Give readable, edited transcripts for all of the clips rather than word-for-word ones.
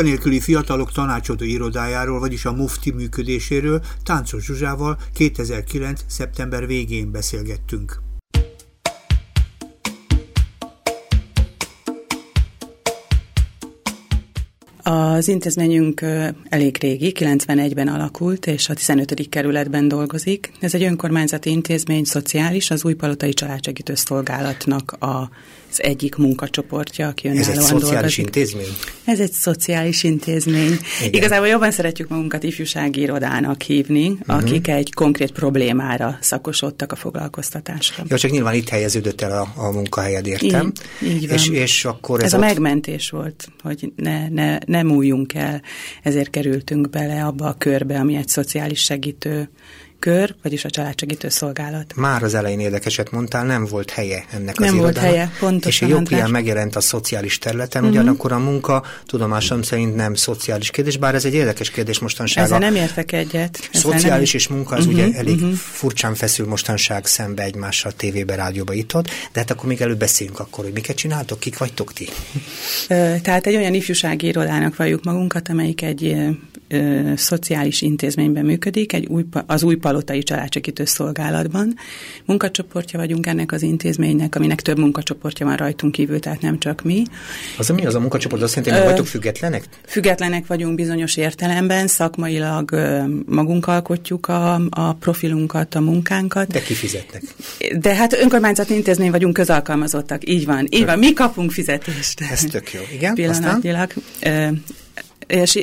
munkanélküli fiatalok tanácsadó irodájáról, vagyis a Mufti működéséről Táncos Zsuzsával 2009. szeptember végén beszélgettünk. Az intézményünk elég régi, 91-ben alakult, és a 15. kerületben dolgozik. Ez egy önkormányzati intézmény, szociális, az Újpalotai Családsegítő Szolgálatnak az egyik munkacsoportja, aki önállóan dolgozik. Ez egy szociális intézmény. Igen. Igazából jobban szeretjük magunkat ifjúsági irodának hívni, akik egy konkrét problémára szakosodtak a foglalkoztatásra. Ja, csak nyilván itt helyeződött el a munkahelyed, értem. Így van. És akkor ez a megmentés volt, hogy nem újjunk el, ezért kerültünk bele abba a körbe, ami egy szociális segítő kör, vagyis a családsegítő szolgálat. Már az elején érdekeset mondtál, nem volt helye ennek az irodának. Nem volt helye, pontosan. És jobb megjelent a szociális területen, ugyanakkor a munka tudomásom szerint nem szociális kérdés, bár ez egy érdekes kérdés mostanság. Ezzel nem értek egyet. Szociális és munka az ugye elég furcsán feszül mostanság szembe egymással, tévébe, rádióba, itt ott, de hát akkor még előbb beszéljünk akkor, hogy miket csináltok, kik vagytok ti? Tehát egy olyan ifjúsági irodának valljuk magunkat, amelyik egy szociális intézményben működik, az Újpalotai Családsegítő Szolgálatban. Munkacsoportja vagyunk ennek az intézménynek, aminek több munkacsoportja van rajtunk kívül, tehát nem csak mi. Mi az a munkacsoport? Azt jelenti, hogy vagytok függetlenek? Függetlenek vagyunk bizonyos értelemben, szakmailag magunk alkotjuk a profilunkat, a munkánkat. De kifizetnek. De hát önkormányzati intézmény vagyunk, közalkalmazottak. Így van. Mi kapunk fizetést. Ez tök jó. Igen, pillanatnyilag.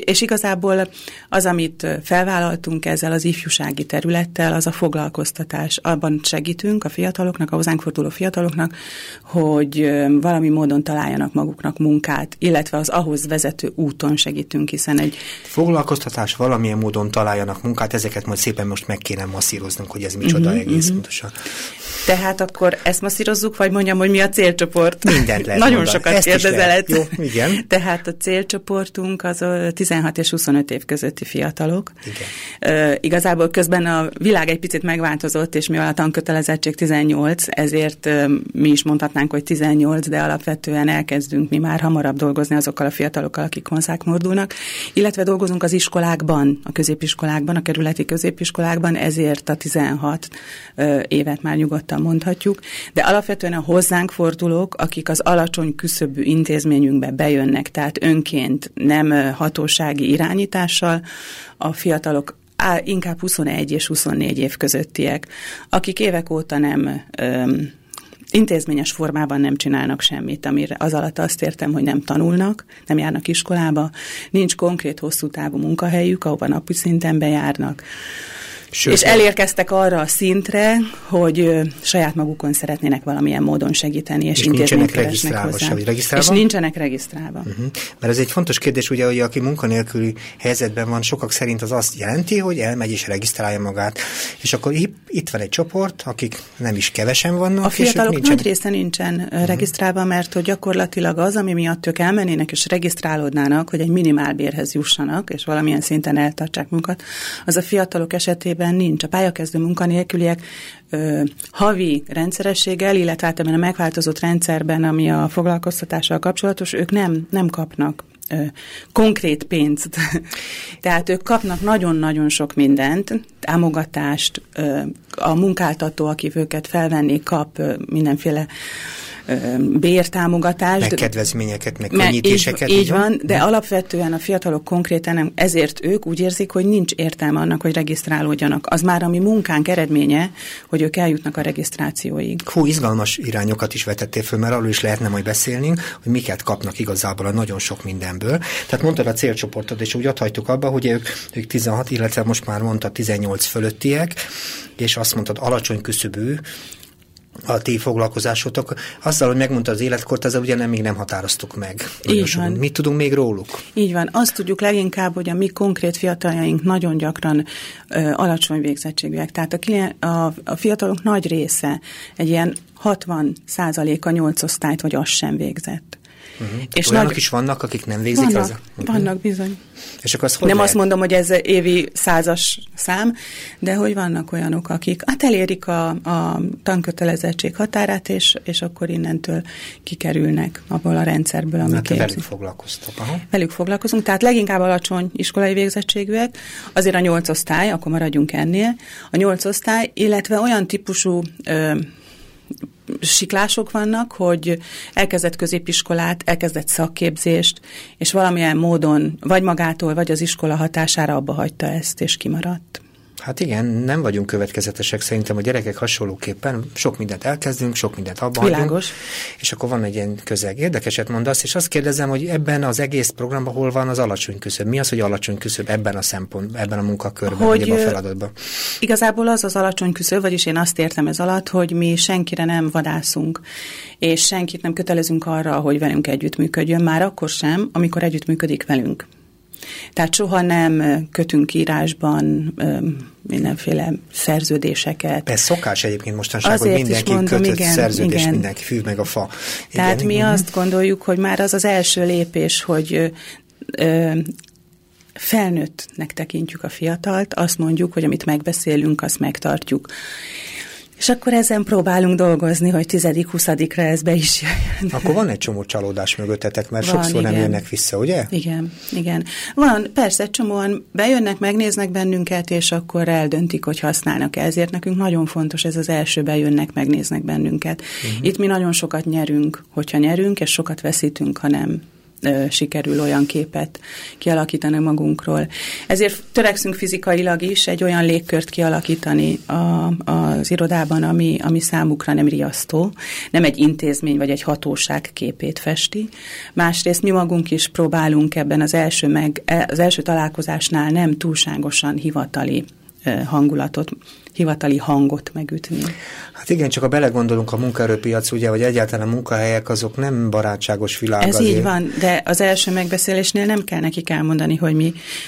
És igazából az, amit felvállaltunk ezzel az ifjúsági területtel, az a foglalkoztatás. Abban segítünk a fiataloknak, a hozzánk forduló fiataloknak, hogy valami módon találjanak maguknak munkát, illetve az ahhoz vezető úton segítünk, hiszen egy... Foglalkoztatás, valamilyen módon találjanak munkát, ezeket majd szépen most meg kéne masszíroznunk, hogy ez micsoda egész pontosan. Tehát akkor ezt masszírozzuk, vagy mondjam, hogy mi a célcsoport? Mindent lehet. Nagyon mondani. Sokat kérdezel. Jó, igen. Tehát a célcsoportunk az 16 és 25 év közötti fiatalok. Igen. Igazából közben a világ egy picit megváltozott, és mivel a tankötelezettség 18, ezért mi is mondhatnánk, hogy 18, de alapvetően elkezdünk mi már hamarabb dolgozni azokkal a fiatalokkal, akik hozzánk fordulnak, illetve dolgozunk az iskolákban, a középiskolákban, a kerületi középiskolákban, ezért a 16 évet már nyugodtan mondhatjuk, de alapvetően a hozzánk fordulók, akik az alacsony küszöbű intézményünkbe bejönnek, tehát önként, nem hatósági irányítással, a fiatalok inkább 21 és 24 év közöttiek, akik évek óta nem intézményes formában nem csinálnak semmit, amire az alatt azt értem, hogy nem tanulnak, nem járnak iskolába, nincs konkrét hosszú távú munkahelyük, ahova napi szinten bejárnak. Sőt, és elérkeztek arra a szintre, hogy saját magukon szeretnének valamilyen módon segíteni, és intézményt keresnek hozzá. És nincsenek regisztrálva. Mert ez egy fontos kérdés, ugye, hogy aki munkanélküli helyzetben van, sokak szerint az azt jelenti, hogy elmegy és regisztrálja magát. És akkor itt van egy csoport, akik nem is kevesen vannak. A fiatalok nagy része nincsen regisztrálva, mert hogy gyakorlatilag az, ami miatt ők elmennének és regisztrálódnának, hogy egy minimálbérhez jussanak, és valamilyen szinten eltartsák munkat, az a fiatalok esetében nincs. A pályakezdő munkanélküliek havi rendszerességgel, illetve ebben a megváltozott rendszerben, ami a foglalkoztatással kapcsolatos, ők nem kapnak konkrét pénzt. Tehát ők kapnak nagyon-nagyon sok mindent, támogatást, a munkáltató, aki őket felvenni, kap mindenféle bértámogatást. Meg kedvezményeket, meg könnyítéseket. Így van, de alapvetően a fiatalok konkrétan nem, ezért ők úgy érzik, hogy nincs értelme annak, hogy regisztrálódjanak. Az már a mi munkánk eredménye, hogy ők eljutnak a regisztrációig. Hú, izgalmas irányokat is vetettél föl, mert arról is lehetne majd beszélni, hogy miket kapnak igazából a nagyon sok mindenből. Tehát mondtad a célcsoportot, és úgy adhatjuk abba, hogy ők 16, illetve most már mondtad 18 fölöttiek, és azt mondtad, alacsony küszöbű a ti foglalkozásotok. Azzal, hogy megmondta az életkort, azzal ugye még nem határoztuk meg. Így van. Mit tudunk még róluk? Így van. Azt tudjuk leginkább, hogy a mi konkrét fiataljaink nagyon gyakran alacsony végzettségűek. Tehát a fiatalok nagy része, egy ilyen 60%-a 8 osztályt vagy azt sem végzett. Uh-huh. És olyanok is vannak, akik nem végzik hozzá? Vannak, bizony. És akkor azt nem azt mondom, hogy ez évi 100-as szám, de hogy vannak olyanok, akik hát elérik a tankötelezettség határát, és akkor innentől kikerülnek abból a rendszerből, amit hát velük foglalkoztok. Aha. Velük foglalkozunk, tehát leginkább alacsony iskolai végzettségűek, azért a 8 osztály, akkor maradjunk ennél, a 8 osztály, illetve olyan típusú siklások vannak, hogy elkezdett középiskolát, elkezdett szakképzést, és valamilyen módon vagy magától, vagy az iskola hatására abba hagyta ezt, és kimaradt. Hát igen, nem vagyunk következetesek szerintem a gyerekek hasonlóképpen. Sok mindent elkezdünk, sok mindent abba hagyunk, és akkor van egy ilyen közeg. Érdekeset mondasz, és azt kérdezem, hogy ebben az egész programban hol van az alacsony küszöb? Mi az, hogy alacsony küszöb ebben a szempontban, ebben a munkakörben, vagy ebben a feladatban? Igazából az az alacsony küszöb, vagyis én azt értem ez alatt, hogy mi senkire nem vadászunk, és senkit nem kötelezünk arra, hogy velünk együttműködjön, már akkor sem, amikor együttműködik velünk. Tehát soha nem kötünk írásban mindenféle szerződéseket. Persze szokás egyébként mostanság, hogy mindenki mondom, kötött igen, szerződést, igen. Mindenki fű meg a fa. Igen, tehát mi azt gondoljuk, hogy már az az első lépés, hogy felnőttnek tekintjük a fiatalt, azt mondjuk, hogy amit megbeszélünk, azt megtartjuk. És akkor ezen próbálunk dolgozni, hogy 10.-20.-ra ez be is jöjjön. Akkor van egy csomó csalódás mögöttetek, mert van, sokszor igen. Nem jönnek vissza, ugye? Igen, igen. Van, persze, csomóan bejönnek, megnéznek bennünket, és akkor eldöntik, hogy használnak-e. Ezért nekünk nagyon fontos ez az első bejönnek, megnéznek bennünket. Uh-huh. Itt mi nagyon sokat nyerünk, hogyha nyerünk, és sokat veszítünk, ha nem sikerül olyan képet kialakítani magunkról. Ezért törekszünk fizikailag is egy olyan légkört kialakítani az irodában, ami számukra nem riasztó, nem egy intézmény vagy egy hatóság képét festi. Másrészt mi magunk is próbálunk ebben az első találkozásnál nem túlságosan hivatali hangulatot, hivatali hangot megütni. Hát igen, csak ha belegondolunk a munkaerőpiac, ugye, vagy egyáltalán a munkahelyek, azok nem barátságos világ. Ez azért. Így van, de az első megbeszélésnél nem kell nekik elmondani, hogy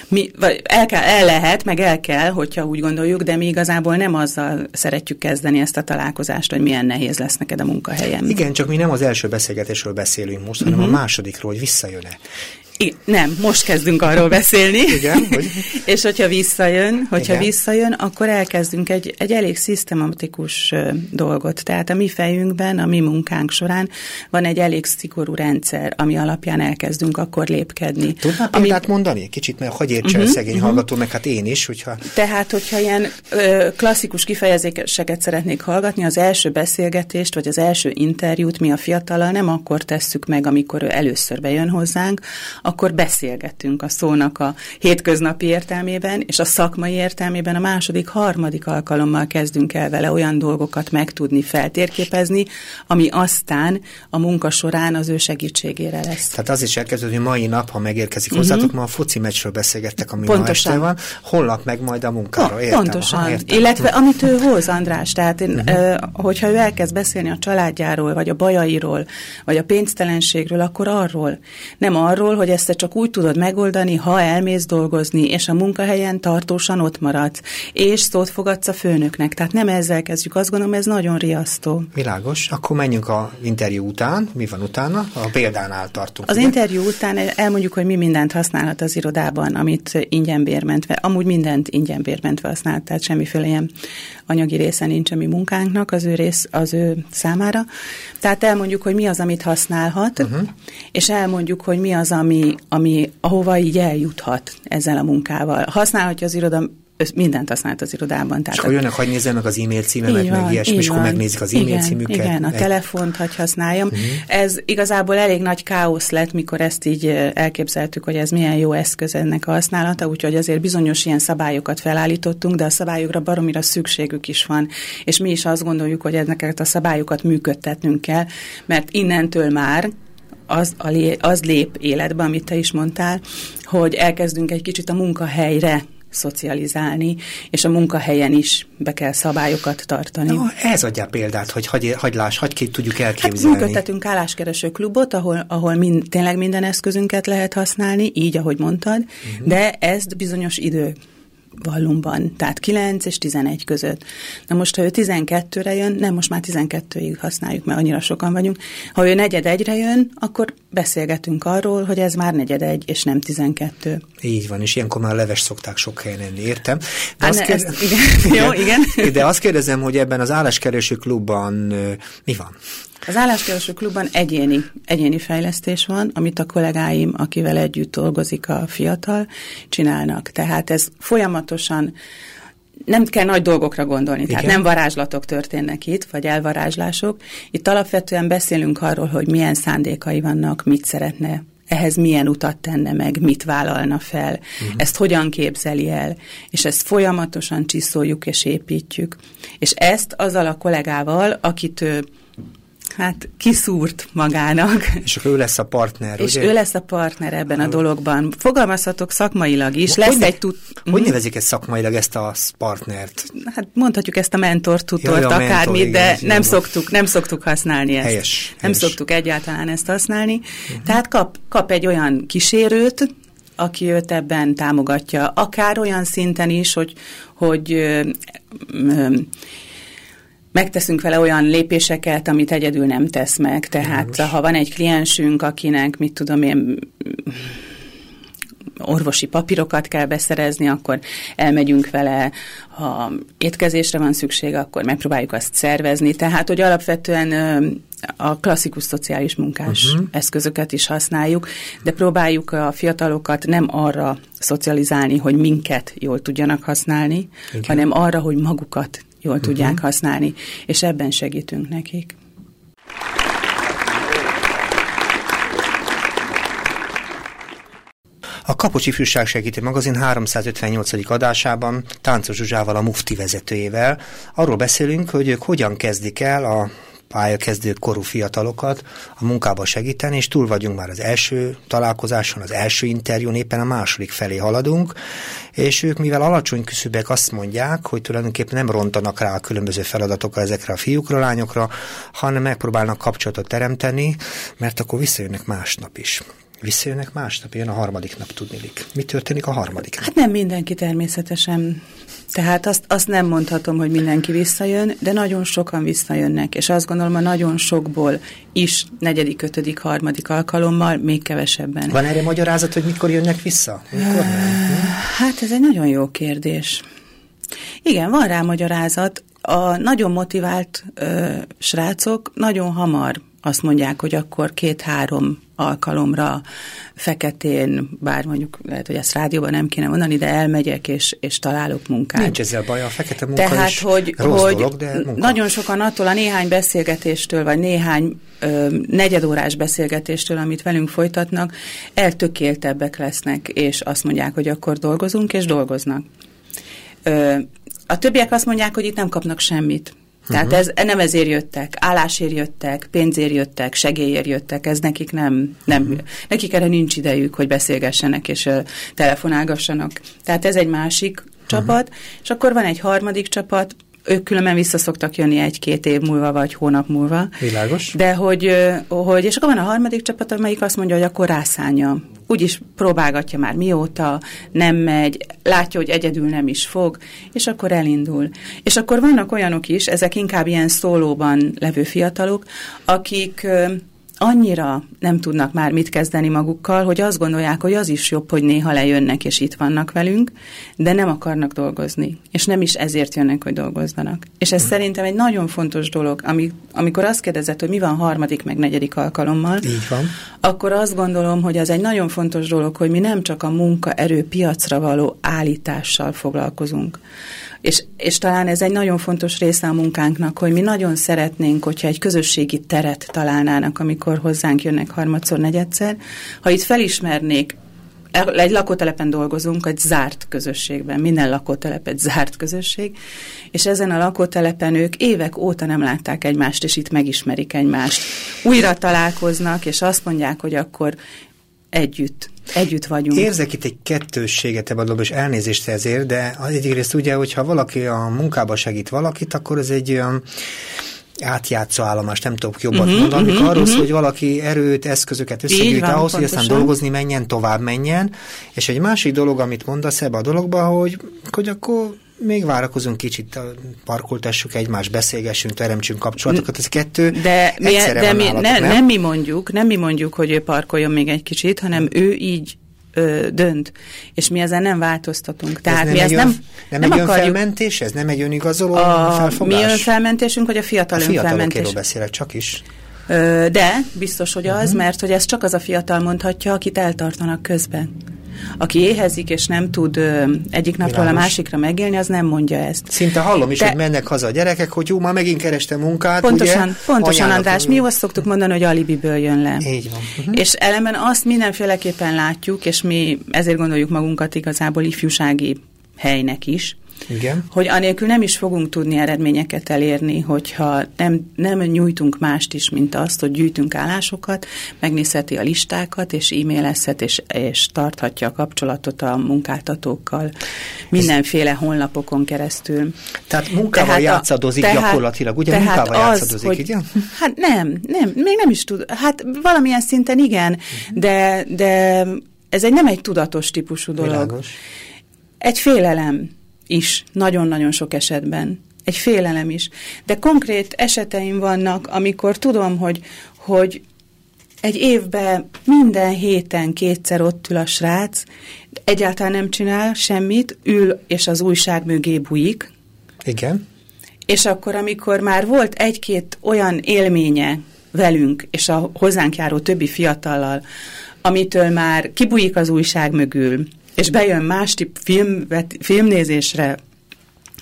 mi vagy el lehet, meg el kell, hogyha úgy gondoljuk, de mi igazából nem azzal szeretjük kezdeni ezt a találkozást, hogy milyen nehéz lesz neked a munkahelyem. Igen, csak mi nem az első beszélgetésről beszélünk most, hanem a másodikról, hogy visszajön-e. Nem, most kezdünk arról beszélni. Igen, hogy? És hogyha visszajön, akkor elkezdünk egy elég szisztematikus dolgot. Tehát a mi fejünkben, a mi munkánk során van egy elég szigorú rendszer, ami alapján elkezdünk akkor lépkedni. Tudnál példát mondani? Kicsit, mert hagyj értsen szegény hallgató, meg hát én is, hogyha... Tehát, hogyha ilyen klasszikus kifejezéseket szeretnék hallgatni, az első beszélgetést, vagy az első interjút mi a fiatallal nem akkor tesszük meg, amikor ő először bejön hozzánk, akkor beszélgetünk a szónak a hétköznapi értelmében, és a szakmai értelmében a második, harmadik alkalommal kezdünk el vele olyan dolgokat megtudni, feltérképezni, ami aztán a munka során az ő segítségére lesz. Tehát az is elkezdődő, hogy mai nap, ha megérkezik hozzátok, ma a foci meccsről beszélgettek, ami ma este van, holnap meg majd a munkára. Értem, pontosan, értem. Illetve amit ő hoz, András, tehát hogyha ő elkezd beszélni a családjáról, vagy a bajairól, vagy a pénztelenségről, akkor arról, nem arról, hogy ezt csak úgy tudod megoldani, ha elmész dolgozni, és a munkahelyen tartósan ott maradsz, és szót fogadsz a főnöknek. Tehát nem ezzel kezdjük, azt gondolom, ez nagyon riasztó. Világos. Akkor menjünk az interjú után. Mi van utána? A példánál tartunk. Az interjú után elmondjuk, hogy mi mindent használhat az irodában, amit ingyenbérmentve, amúgy mindent ingyenbérmentve használhat, tehát semmiféle ilyen anyagi része nincs a mi munkánknak, az ő számára. Tehát elmondjuk, hogy mi az, amit használhat, és elmondjuk, hogy mi az, ami ahova így eljuthat ezzel a munkával. Használhatja az iroda, mindent használt az irodában. És akkor jönnek, hogy nézzenek az e-mail címemet, meg ilyesmi, és akkor megnézik az e-mail címüket. Igen, a telefont hagy használjam. Ez igazából elég nagy káosz lett, mikor ezt így elképzeltük, hogy ez milyen jó eszköz ennek a használata, úgyhogy azért bizonyos ilyen szabályokat felállítottunk, de a szabályokra baromira szükségük is van, és mi is azt gondoljuk, hogy ezeket a szabályokat működtetnünk kell, mert innentől már az lép életbe, amit te is mondtál, hogy elkezdünk egy kicsit a munkahelyre szocializálni, és a munkahelyen is be kell szabályokat tartani. No, ez adja példát, hogy hagyj tudjuk elképzelni. Hát működtetünk álláskereső klubot, ahol tényleg minden eszközünket lehet használni, így, ahogy mondtad, de ezt bizonyos idő vallumban, tehát 9 és 11 között. Na most, ha ő 12-re jön, nem, most már 12-ig használjuk, mert annyira sokan vagyunk, ha ő 4-1-re jön, akkor beszélgetünk arról, hogy ez már 11 és nem 12. Így van, és ilyenkor már leves szokták sok helyen enni, értem. De azt de azt kérdezem, hogy ebben az álláskereső klubban mi van? Az álláskereső klubban egyéni fejlesztés van, amit a kollégáim, akivel együtt dolgozik a fiatal, csinálnak. Tehát ez folyamatosan nem kell nagy dolgokra gondolni, igen. Tehát nem varázslatok történnek itt, vagy elvarázslások. Itt alapvetően beszélünk arról, hogy milyen szándékai vannak, mit szeretne, ehhez milyen utat tenne meg, mit vállalna fel, ezt hogyan képzeli el, és ezt folyamatosan csiszoljuk és építjük. És ezt azzal a kollégával, akit kiszúrt magának. És ő lesz a partner. És ugye? Ő lesz a partner ebben a dologban. Fogalmazhatok szakmailag is. Hogy nevezik ezt szakmailag, ezt a partnert? Mondhatjuk ezt a mentor-tutort, akármit, igen, de nem szoktuk használni ezt. Szoktuk egyáltalán ezt használni. Tehát kap egy olyan kísérőt, aki őt ebben támogatja. Akár olyan szinten is, hogy megteszünk vele olyan lépéseket, amit egyedül nem tesz meg. Tehát ha van egy kliensünk, akinek, orvosi papírokat kell beszerezni, akkor elmegyünk vele, ha étkezésre van szüksége, akkor megpróbáljuk azt szervezni. Tehát, hogy alapvetően a klasszikus szociális munkás eszközöket is használjuk, de próbáljuk a fiatalokat nem arra szocializálni, hogy minket jól tudjanak használni, igen. hanem arra, hogy magukat jól tudják használni, és ebben segítünk nekik. A Kapocsi Fűségsegítő magazin 358. adásában Táncos Zsuzsával, a Mufti vezetőjével arról beszélünk, hogy ők hogyan kezdik el a pályakezdő korú fiatalokat a munkába segíteni, és túl vagyunk már az első találkozáson, az első interjún, éppen a második felé haladunk, és ők, mivel alacsony küszöbek, azt mondják, hogy tulajdonképpen nem rontanak rá a különböző feladatokra ezekre a fiúkra, lányokra, hanem megpróbálnak kapcsolatot teremteni, mert akkor visszajönnek másnap is. Jön a harmadik nap, tudnilik. Mi történik a harmadik nap? Nem mindenki természetesen. Tehát azt nem mondhatom, hogy mindenki visszajön, de nagyon sokan visszajönnek, és azt gondolom, a nagyon sokból is negyedik, ötödik, harmadik alkalommal még kevesebben. Van erre magyarázat, hogy mikor jönnek vissza? Ez egy nagyon jó kérdés. Igen, van rá magyarázat. A nagyon motivált srácok nagyon hamar azt mondják, hogy akkor 2-3 alkalomra feketén, bár mondjuk lehet, hogy ezt rádióban nem kéne mondani, de elmegyek és találok munkát. Nincs ezzel baj, a fekete munka tehát, is rossz dolog, de munka. Nagyon sokan attól a néhány beszélgetéstől, vagy néhány negyedórás beszélgetéstől, amit velünk folytatnak, eltökéltebbek lesznek, és azt mondják, hogy akkor dolgozunk, és dolgoznak. A többiek azt mondják, hogy itt nem kapnak semmit. Tehát nem ezért jöttek, állásért jöttek, pénzért jöttek, segélyért jöttek, ez nekik nem nekik erre nincs idejük, hogy beszélgessenek és telefonálgassanak. Tehát ez egy másik csapat, és akkor van egy harmadik csapat, ők különben vissza szoktak jönni 1-2 év múlva, vagy hónap múlva. Világos. De hogy és akkor van a harmadik csapat, amelyik azt mondja, hogy akkor rászánja. Úgyis próbálgatja már mióta, nem megy, látja, hogy egyedül nem is fog, és akkor elindul. És akkor vannak olyanok is, ezek inkább ilyen szólóban levő fiatalok, akik annyira nem tudnak már mit kezdeni magukkal, hogy azt gondolják, hogy az is jobb, hogy néha lejönnek, és itt vannak velünk, de nem akarnak dolgozni, és nem is ezért jönnek, hogy dolgozzanak. És ez szerintem egy nagyon fontos dolog, amikor azt kérdezett, hogy mi van harmadik, meg negyedik alkalommal, így van. Akkor azt gondolom, hogy az egy nagyon fontos dolog, hogy mi nem csak a munkaerő piacra való állítással foglalkozunk. És talán ez egy nagyon fontos része a munkánknak, hogy mi nagyon szeretnénk, hogyha egy közösségi teret találnának, amikor hozzánk jönnek harmadszor, negyedszer. Ha itt felismernék, egy lakótelepen dolgozunk, egy zárt közösségben, minden lakótelep egy zárt közösség, és ezen a lakótelepen ők évek óta nem látták egymást, és itt megismerik egymást. Újra találkoznak, és azt mondják, hogy akkor együtt vagyunk. Érzek itt egy kettősséget ebben a dologban, és elnézést ezért, de az egyrészt ugye, hogyha valaki a munkába segít valakit, akkor ez egy olyan átjátszó állomás, nem tudok jobbat mondani, amikor arról szól, hogy valaki erőt, eszközöket összegyűjt ahhoz, pontosan. Hogy aztán dolgozni menjen, tovább menjen, és egy másik dolog, amit mondasz ebbe a dologba, hogy akkor még várakozunk kicsit, parkoltassuk egymást, beszélgessünk, teremtsünk kapcsolatokat, ez kettő nem mi mondjuk, hogy ő parkoljon még egy kicsit, hanem ő így dönt, és mi ezen nem változtatunk. Tehát ez nem akarjuk. Önfelmentés, ez nem egy önigazoló felfogás? Mi önfelmentésünk, hogy a fiatal önfelmentés. A fiatalokéről beszélek csak is. De biztos, hogy az, mert hogy ez csak az a fiatal mondhatja, akit eltartanak közben. Aki éhezik, és nem tud egyik napról a másikra megélni, az nem mondja ezt. Szinte hallom is, hogy mennek haza a gyerekek, hogy jó, már megint kerestem munkát. Pontosan, András, mi azt szoktuk mondani, hogy alibiből jön le. Így van. És elemen azt mindenféleképpen látjuk, és mi ezért gondoljuk magunkat igazából ifjúsági helynek is. Igen. Hogy anélkül nem is fogunk tudni eredményeket elérni, hogyha nem nyújtunk mást is, mint azt, hogy gyűjtünk állásokat, megnézheti a listákat, és e-mailezhet, és tarthatja a kapcsolatot a munkáltatókkal mindenféle honlapokon keresztül. Tehát munkával játszadozik gyakorlatilag, ugye? Tehát munkával játszadozik, hogy, igen? Hát nem, még nem is tud. Hát valamilyen szinten igen, de ez nem egy tudatos típusú dolog. Világos. Egy félelem is, nagyon-nagyon sok esetben. Egy félelem is. De konkrét eseteim vannak, amikor tudom, hogy egy évben minden héten kétszer ott ül a srác, egyáltalán nem csinál semmit, ül és az újság mögé bújik. Igen. És akkor, amikor már volt egy-két olyan élménye velünk, és a hozzánk járó többi fiatallal, amitől már kibújik az újság mögül, és bejön más filmnézésre,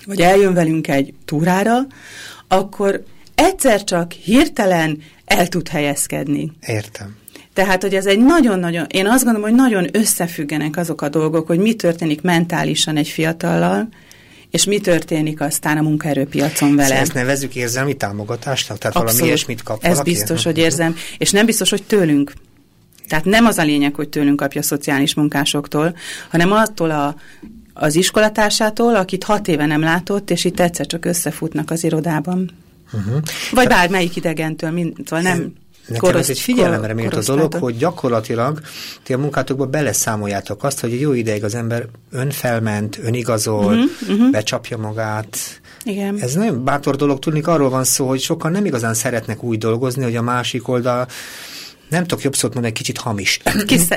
vagy eljön velünk egy túrára, akkor egyszer csak hirtelen el tud helyezkedni. Értem. Tehát, hogy ez egy nagyon-nagyon, én azt gondolom, hogy nagyon összefüggenek azok a dolgok, hogy mi történik mentálisan egy fiatallal, és mi történik aztán a munkaerőpiacon vele. Ezt nevezzük érzelmi támogatásnak? Tehát abszolút, valami ilyesmit kap valaki? Ez biztos, hogy érzem, és nem biztos, hogy tőlünk. Tehát nem az a lényeg, hogy tőlünk kapja a szociális munkásoktól, hanem attól az iskolatársától, akit 6 éve nem látott, és itt egyszer csak összefutnak az irodában. Vagy bármelyik idegentől, nem... Nekem ez egy figyelemre méltó dolog, hogy gyakorlatilag ti a munkátokba beleszámoljátok azt, hogy jó ideig az ember önfelment, önigazol, becsapja magát. Igen. Ez nagyon bátor dolog, tudni, arról van szó, hogy sokan nem igazán szeretnek úgy dolgozni, hogy a másik oldal... Nem tudok jobb szót mondani, egy kicsit hamis.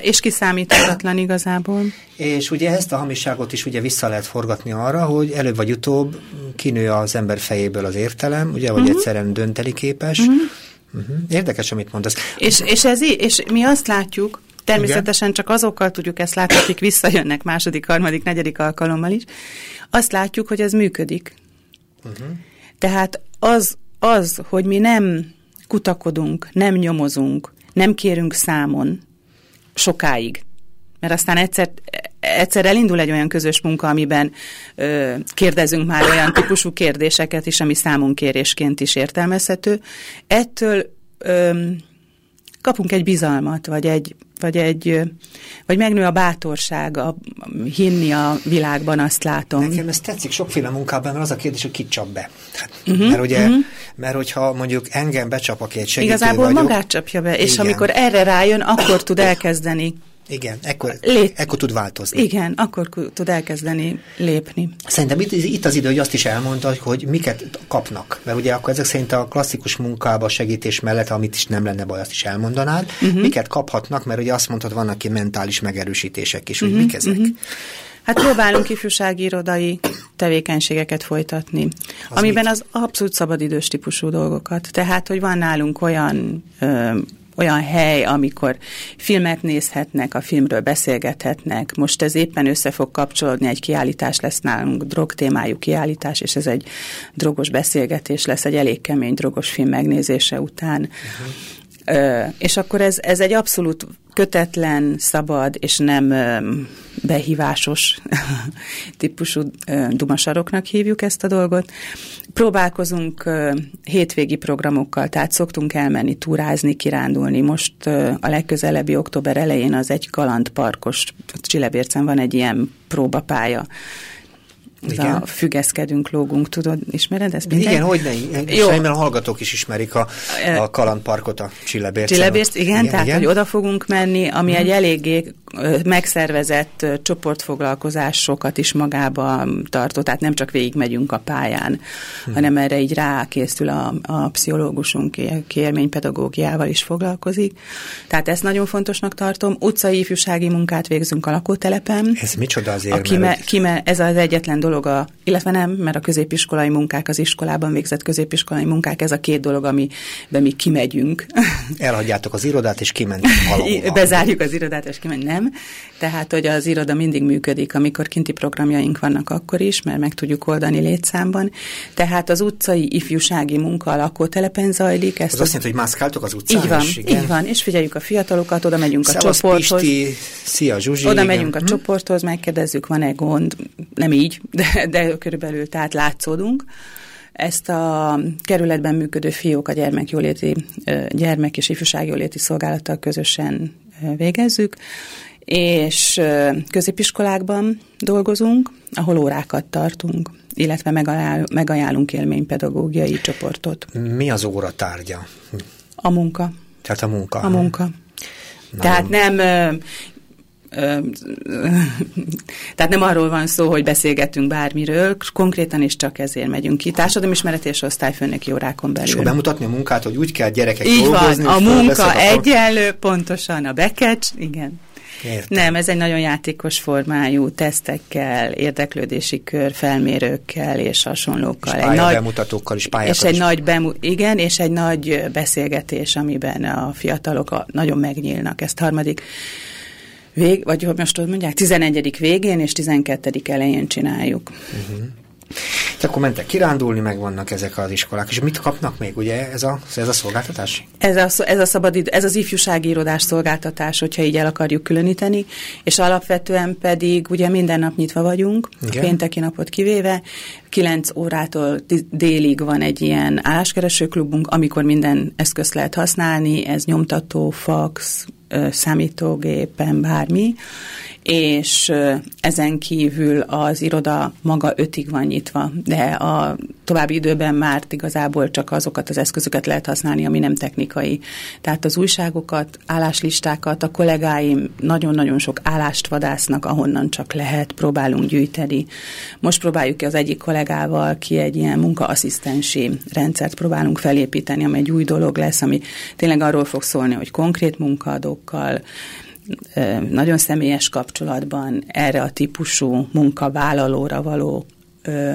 És kiszámíthatatlan igazából. És ugye ezt a hamisságot is ugye vissza lehet forgatni arra, hogy előbb vagy utóbb kinő az ember fejéből az értelem, ugye, vagy egyszerűen dönteni képes. Érdekes, amit mondasz. És mi azt látjuk, természetesen csak azokkal tudjuk ezt látni, akik visszajönnek második, harmadik, negyedik alkalommal is, azt látjuk, hogy ez működik. Tehát az, hogy mi nem kutakodunk, nem nyomozunk, nem kérünk számon sokáig, mert aztán egyszer elindul egy olyan közös munka, amiben kérdezünk már olyan típusú kérdéseket is, ami számonkérésként is értelmezhető. Ettől kapunk egy bizalmat, vagy megnő a bátorság, hinni a világban, azt látom. Nekem ez tetszik sokféle munkában, mert az a kérdés, hogy ki csap be. Mert hogyha mondjuk engem becsap, aki egy segítő igazából vagyok, magát csapja be, és amikor erre rájön, akkor tud elkezdeni. Igen, ekkor tud változni. Igen, akkor tud elkezdeni lépni. Szerintem itt az idő, hogy azt is elmondta, hogy miket kapnak. Mert ugye akkor ezek szerint a klasszikus munkába segítés mellett, amit is nem lenne baj, azt is elmondanád, miket kaphatnak, mert ugye azt mondtad, vannak ki mentális megerősítések is, hogy mik ezek. Hát próbálunk ifjúsági irodai tevékenységeket folytatni, amiben az abszolút szabadidős típusú dolgokat. Tehát, hogy van nálunk olyan hely, amikor filmet nézhetnek, a filmről beszélgethetnek. Most ez éppen össze fog kapcsolódni, egy kiállítás lesz nálunk, drog témájú kiállítás, és ez egy drogos beszélgetés lesz, egy elég kemény drogos film megnézése után. És akkor ez egy abszolút kötetlen, szabad, és nem behívásos típusú, dumasaroknak hívjuk ezt a dolgot. Próbálkozunk hétvégi programokkal, tehát szoktunk elmenni, túrázni, kirándulni. Most a legközelebbi október elején az egy kalandparkos, Csillabércen van egy ilyen próbapálya. Igen. Függeszkedünk, lógunk, tudod, ismered ezt? Igen, hogyne, remélem a hallgatók is ismerik a kalandparkot, a Csillabért. Igen, tehát, hogy oda fogunk menni, ami egy eléggé megszervezett csoportfoglalkozásokat is magába tartott, tehát nem csak végigmegyünk a pályán, hanem erre így rákészül a pszichológusunk, kiélménypedagógiával is foglalkozik. Tehát ezt nagyon fontosnak tartom. Utcai ifjúsági munkát végzünk a lakótelepen. Ez micsoda azért? Ez az egyetlen dolog, illetve nem, mert a középiskolai munkák, az iskolában végzett középiskolai munkák, ez a két dolog, amiben mi kimegyünk. Elhagyjátok az irodát, és kimentek valahova. Bezárjuk az irodát, és kimentek. Nem. Tehát, hogy az iroda mindig működik, amikor kinti programjaink vannak akkor is, mert meg tudjuk oldani létszámban. Tehát az utcai ifjúsági munka a lakótelepen zajlik. Ez azt jelenti, hogy mászkáltok az utcán? Így van, igen. Így van. És figyeljük a fiatalokat, oda megyünk a csoporthoz. Pisti, szia Zsuzsi. Oda megyünk a csoporthoz, megkérdezzük, van-e gond. Nem így, de körülbelül tehát látszódunk. Ezt a kerületben működő fiók a gyermek és ifjúságjóléti szolgálattal közösen végezzük, és középiskolákban dolgozunk, ahol órákat tartunk, illetve megajánlunk élménypedagógiai csoportot. Mi az óra tárgya? A munka. Tehát a munka. A munka. Tehát nem arról van szó, hogy beszélgetünk bármiről, konkrétan is csak ezért megyünk ki. Társadalomismereti és osztályfőnöki órákon belül. És akkor bemutatni a munkát, hogy úgy kell gyerekek így dolgozni. Van, a munka egyenlő, pontosan a bekecs, igen. Értem. Nem, ez egy nagyon játékos formájú tesztekkel, érdeklődési kör, felmérőkkel és hasonlókkal. És pályabemutatókkal is, pályákat is. Igen, és egy nagy beszélgetés, amiben a fiatalok nagyon megnyílnak. Ezt vagy hogy most mondják, 11. végén és 12. elején csináljuk. Tehát akkor mentek kirándulni, meg vannak ezek az iskolák, és mit kapnak még, ugye ez a szolgáltatás? Ez az ifjúsági irodás szolgáltatás, hogyha így el akarjuk különíteni, és alapvetően pedig ugye minden nap nyitva vagyunk, pénteki napot kivéve, 9 órától délig van egy ilyen álláskeresőklubunk, amikor minden eszközt lehet használni, ez nyomtató, fax, számítógépen, bármi, és ezen kívül az iroda maga 5-ig van nyitva, de a további időben már igazából csak azokat az eszközöket lehet használni, ami nem technikai. Tehát az újságokat, álláslistákat, a kollégáim nagyon-nagyon sok állást vadásznak, ahonnan csak lehet, próbálunk gyűjteni. Most próbáljuk ki az egyik kollégával ki egy ilyen munkaasszisztensi rendszert próbálunk felépíteni, ami egy új dolog lesz, ami tényleg arról fog szólni, hogy konkrét munkaadók nagyon személyes kapcsolatban erre a típusú munkavállalóra való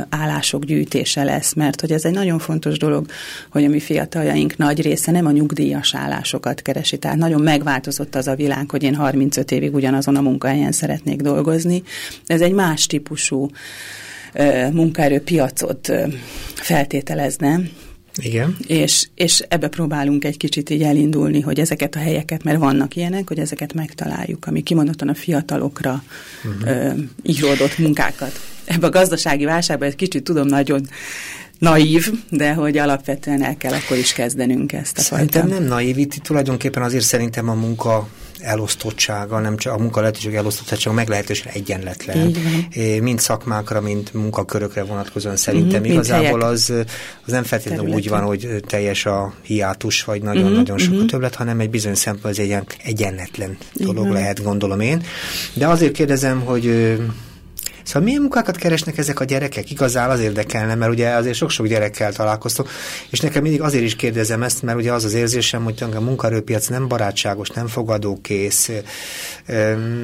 állások gyűjtése lesz, mert hogy ez egy nagyon fontos dolog, hogy a mi fiataljaink nagy része nem a nyugdíjas állásokat keresi, tehát nagyon megváltozott az a világ, hogy én 35 évig ugyanazon a munkahelyen szeretnék dolgozni. Ez egy más típusú munkaerőpiacot feltételezne. Igen. És ebbe próbálunk egy kicsit így elindulni, hogy ezeket a helyeket, mert vannak ilyenek, hogy ezeket megtaláljuk, ami kimondottan a fiatalokra íródott munkákat. Ebbe a gazdasági válságban egy kicsit tudom nagyon naív, de hogy alapvetően el kell akkor is kezdenünk ezt a fajta. Szerintem nem naív, itt tulajdonképpen azért szerintem a munka elosztottsága, nem csak a munka lehetőség elosztottsága meglehetősen egyenletlen. Mind szakmákra, mind munkakörökre vonatkozóan szerintem igazából az nem feltétlenül területen. Úgy van, hogy teljes a hiátus, vagy nagyon-nagyon sok a többlet, hanem egy bizonyos szempont az egy ilyen egyenletlen dolog lehet, gondolom én. De azért kérdezem, hogy szóval milyen munkákat keresnek ezek a gyerekek? Igazán az érdekelne, mert ugye azért sok-sok gyerekkel találkoztok, és nekem mindig azért is kérdezem ezt, mert ugye az az érzésem, hogy a munkaerőpiac nem barátságos, nem fogadókész,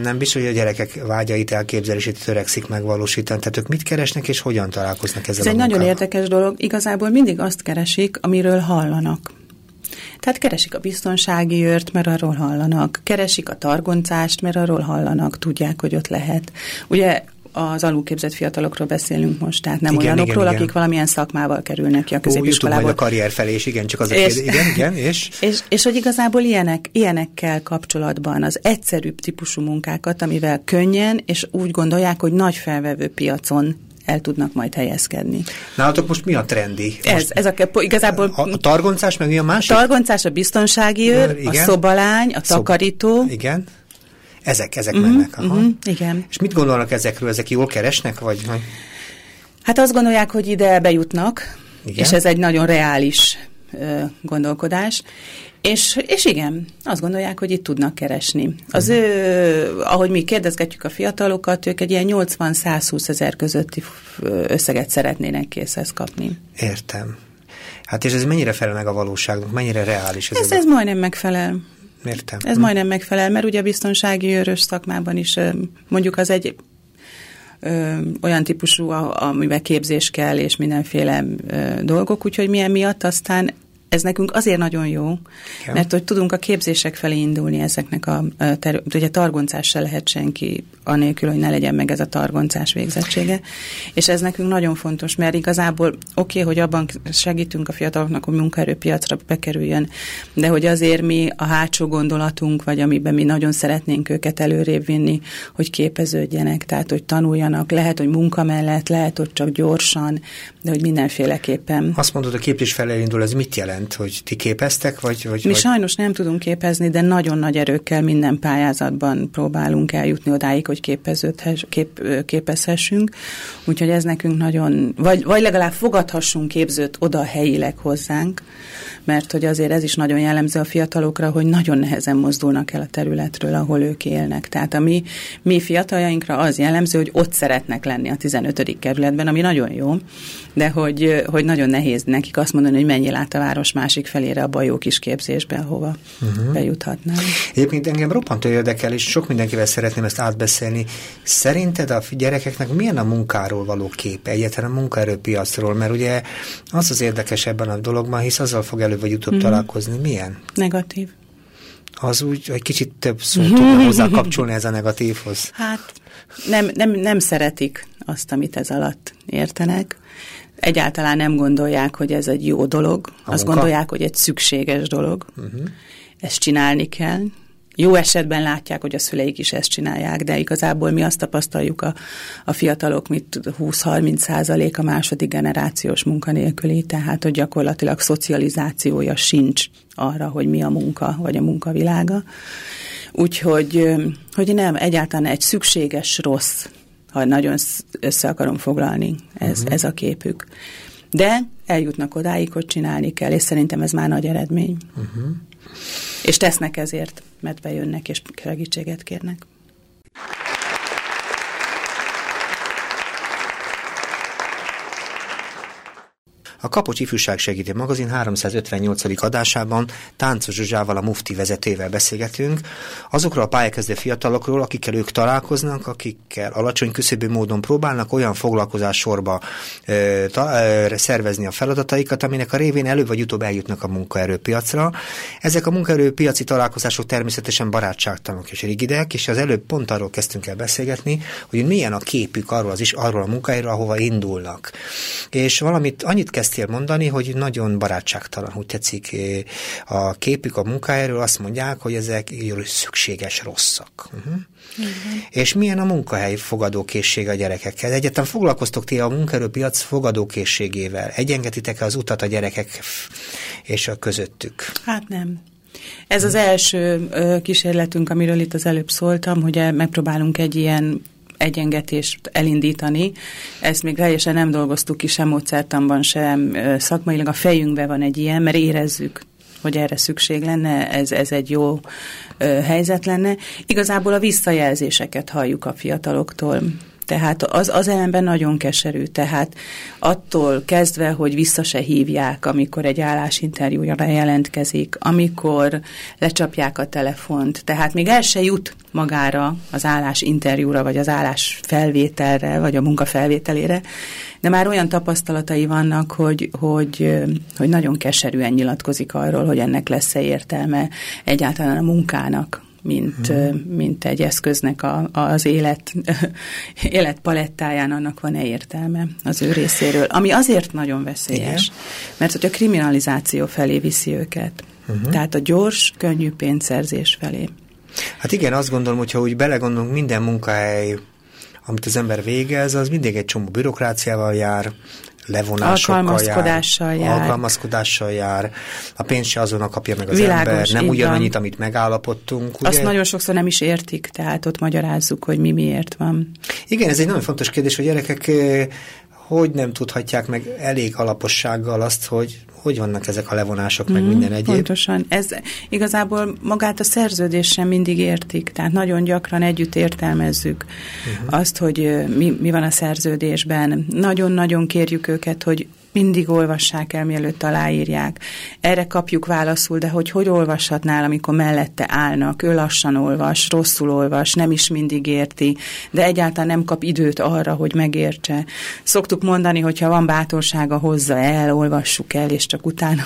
nem biztos, hogy a gyerekek vágyait, elképzelését törekszik megvalósítani. Tehát ők mit keresnek, és hogyan találkoznak ezzel a munkával? Ez egy nagyon érdekes dolog. Igazából mindig azt keresik, amiről hallanak. Tehát keresik a biztonsági őrt, mert arról hallanak. Keresik a targoncást, mert arról hallanak, tudják, hogy ott lehet. Ugye az alulképzett fiatalokról beszélünk most, tehát nem olyanokról, akik valamilyen szakmával kerülnek ki a középiskolából. Majd a karrier felé, és igen, csak az és? És hogy igazából ilyenekkel kapcsolatban az egyszerűbb típusú munkákat, amivel könnyen, és úgy gondolják, hogy nagy felvevő piacon el tudnak majd helyezkedni. Nálatok most mi a trendi? A targoncás, meg mi a másik? A targoncás, a biztonsági őr, a szobalány, a takarító. Igen. Ezek mennek. Aha. Igen. És mit gondolnak ezekről? Ezek jól keresnek, vagy? Hát azt gondolják, hogy ide bejutnak, és ez egy nagyon reális gondolkodás, és igen, azt gondolják, hogy itt tudnak keresni. Az ő, ahogy mi kérdezgetjük a fiatalokat, ők egy ilyen 80-120 ezer közötti összeget szeretnének készhez kapni. Értem. Hát és ez mennyire felel meg a valóságnak, mennyire reális? Ez majdnem megfelel. Értem. Ez majdnem megfelel, mert ugye a biztonsági őrös szakmában is mondjuk az egy olyan típusú, amiben képzés kell, és mindenféle dolgok, úgyhogy milyen miatt aztán ez nekünk azért nagyon jó, igen, mert hogy tudunk a képzések felé indulni ezeknek a ugye targoncás se lehet senki anélkül, hogy ne legyen meg ez a targoncás végzettsége, és ez nekünk nagyon fontos, mert igazából oké, hogy abban segítünk a fiataloknak, hogy munkaerőpiacra bekerüljön, de hogy azért mi a hátsó gondolatunk, vagy amiben mi nagyon szeretnénk őket előrébb vinni, hogy képeződjenek, tehát hogy tanuljanak, lehet, hogy munka mellett, lehet, hogy csak gyorsan, de hogy mindenféleképpen. Azt mondod, a képzés felé indul, ez mit jelent? Hogy ti képeztek, vagy... Mi sajnos nem tudunk képezni, de nagyon nagy erőkkel minden pályázatban próbálunk eljutni odáig, hogy képezhessünk. Úgyhogy ez nekünk nagyon... Vagy legalább fogadhassunk képzőt oda helyileg hozzánk, mert hogy azért ez is nagyon jellemző a fiatalokra, hogy nagyon nehezen mozdulnak el a területről, ahol ők élnek. Tehát a mi fiataljainkra az jellemző, hogy ott szeretnek lenni a 15. kerületben, ami nagyon jó, de hogy nagyon nehéz nekik azt mondani, hogy menjél át a város másik felére abban a jó kis képzésben, hova bejuthatnám. Egyébként engem roppantó érdekel, és sok mindenkivel szeretném ezt átbeszélni. Szerinted a gyerekeknek milyen a munkáról való kép? Egyetlen a munkaerőpiacról, mert ugye az érdekes ebben a dologban, hisz azzal fog előbb vagy utóbb találkozni. Milyen? Negatív. Az úgy, hogy kicsit több szót tudna hozzá kapcsolni ez a negatívhoz. Hát nem szeretik azt, amit ez alatt értenek. Egyáltalán nem gondolják, hogy ez egy jó dolog. Azt gondolják, hogy egy szükséges dolog. Ezt csinálni kell. Jó esetben látják, hogy a szüleik is ezt csinálják, de igazából mi azt tapasztaljuk, a fiatalok 20-30% a második generációs munkanélküli, tehát hogy gyakorlatilag szocializációja sincs arra, hogy mi a munka, vagy a munkavilága. Úgyhogy nem, egyáltalán egy szükséges rossz, ha nagyon össze akarom foglalni, ez a képük. De eljutnak odáig, hogy csinálni kell, és szerintem ez már nagy eredmény. És tesznek ezért, mert bejönnek, és segítséget kérnek. A Kapocsi Fűségsegítő magazin 358. adásában Táncos Zsuzsával, a Mufti vezetőjével beszélgetünk. Azokról a pályakezdő fiatalokról, akikkel ők találkoznak, akikkel alacsony küszöbű módon próbálnak olyan foglalkozás sorba szervezni a feladataikat, aminek a révén előbb vagy utóbb eljutnak a munkaerőpiacra. Ezek a munkaerőpiaci találkozások természetesen barátságtalanok és rigidek, és az előbb pont arról kezdtünk el beszélgetni, hogy milyen a képük arról a munkáról, ahova indulnak. És annyit kezd mondani, hogy nagyon barátságtalan, úgy tetszik a képük a munkaerőről, azt mondják, hogy ezek szükséges rosszak. És milyen a munkahely fogadókészsége a gyerekekkel? Egyáltalán foglalkoztok ti a munkaerőpiac fogadókészségével? Egyengetitek-e az utat a gyerekek és a közöttük? Hát nem. Ez az első kísérletünk, amiről itt az előbb szóltam, hogy megpróbálunk egy ilyen egyengetést elindítani. Ezt még teljesen nem dolgoztuk ki sem módszertanban, sem szakmailag. A fejünkben van egy ilyen, mert érezzük, hogy erre szükség lenne, ez egy jó helyzet lenne. Igazából a visszajelzéseket halljuk a fiataloktól. Tehát az ellenben nagyon keserű, tehát attól kezdve, hogy vissza se hívják, amikor egy állásinterjúra jelentkezik, amikor lecsapják a telefont, tehát még el se jut magára az állásinterjúra, vagy az állásfelvételre, vagy a munkafelvételére, de már olyan tapasztalatai vannak, hogy nagyon keserűen nyilatkozik arról, hogy ennek lesz-e értelme egyáltalán a munkának, mint egy eszköznek az élet palettáján, annak van-e értelme az ő részéről. Ami azért nagyon veszélyes, mert hogy a kriminalizáció felé viszi őket. Tehát a gyors, könnyű pénzszerzés felé. Hát igen, azt gondolom, hogyha úgy belegondolunk, minden munkahely, amit az ember végez, az mindig egy csomó bürokráciával jár, levonásokkal alkalmazkodással jár, a pénz se azonnal kapja meg az ember, nem ugyanannyit, amit megállapodtunk. Ugye? Azt nagyon sokszor nem is értik, tehát ott magyarázzuk, hogy mi miért van. Igen, ez egy nagyon fontos kérdés, hogy gyerekek hogy nem tudhatják meg elég alapossággal azt, hogy vannak ezek a levonások, meg minden egyéb. Pontosan. Ez igazából magát a szerződést sem mindig értik, tehát nagyon gyakran együtt értelmezzük azt, hogy mi van a szerződésben. Nagyon-nagyon kérjük őket, hogy mindig olvassák el, mielőtt aláírják. Erre kapjuk válaszul, de hogy olvashatnál, amikor mellette állnak, ő lassan olvas, rosszul olvas, nem is mindig érti, de egyáltalán nem kap időt arra, hogy megértse. Szoktuk mondani, hogyha van bátorsága, hozza el, olvassuk el, és csak utána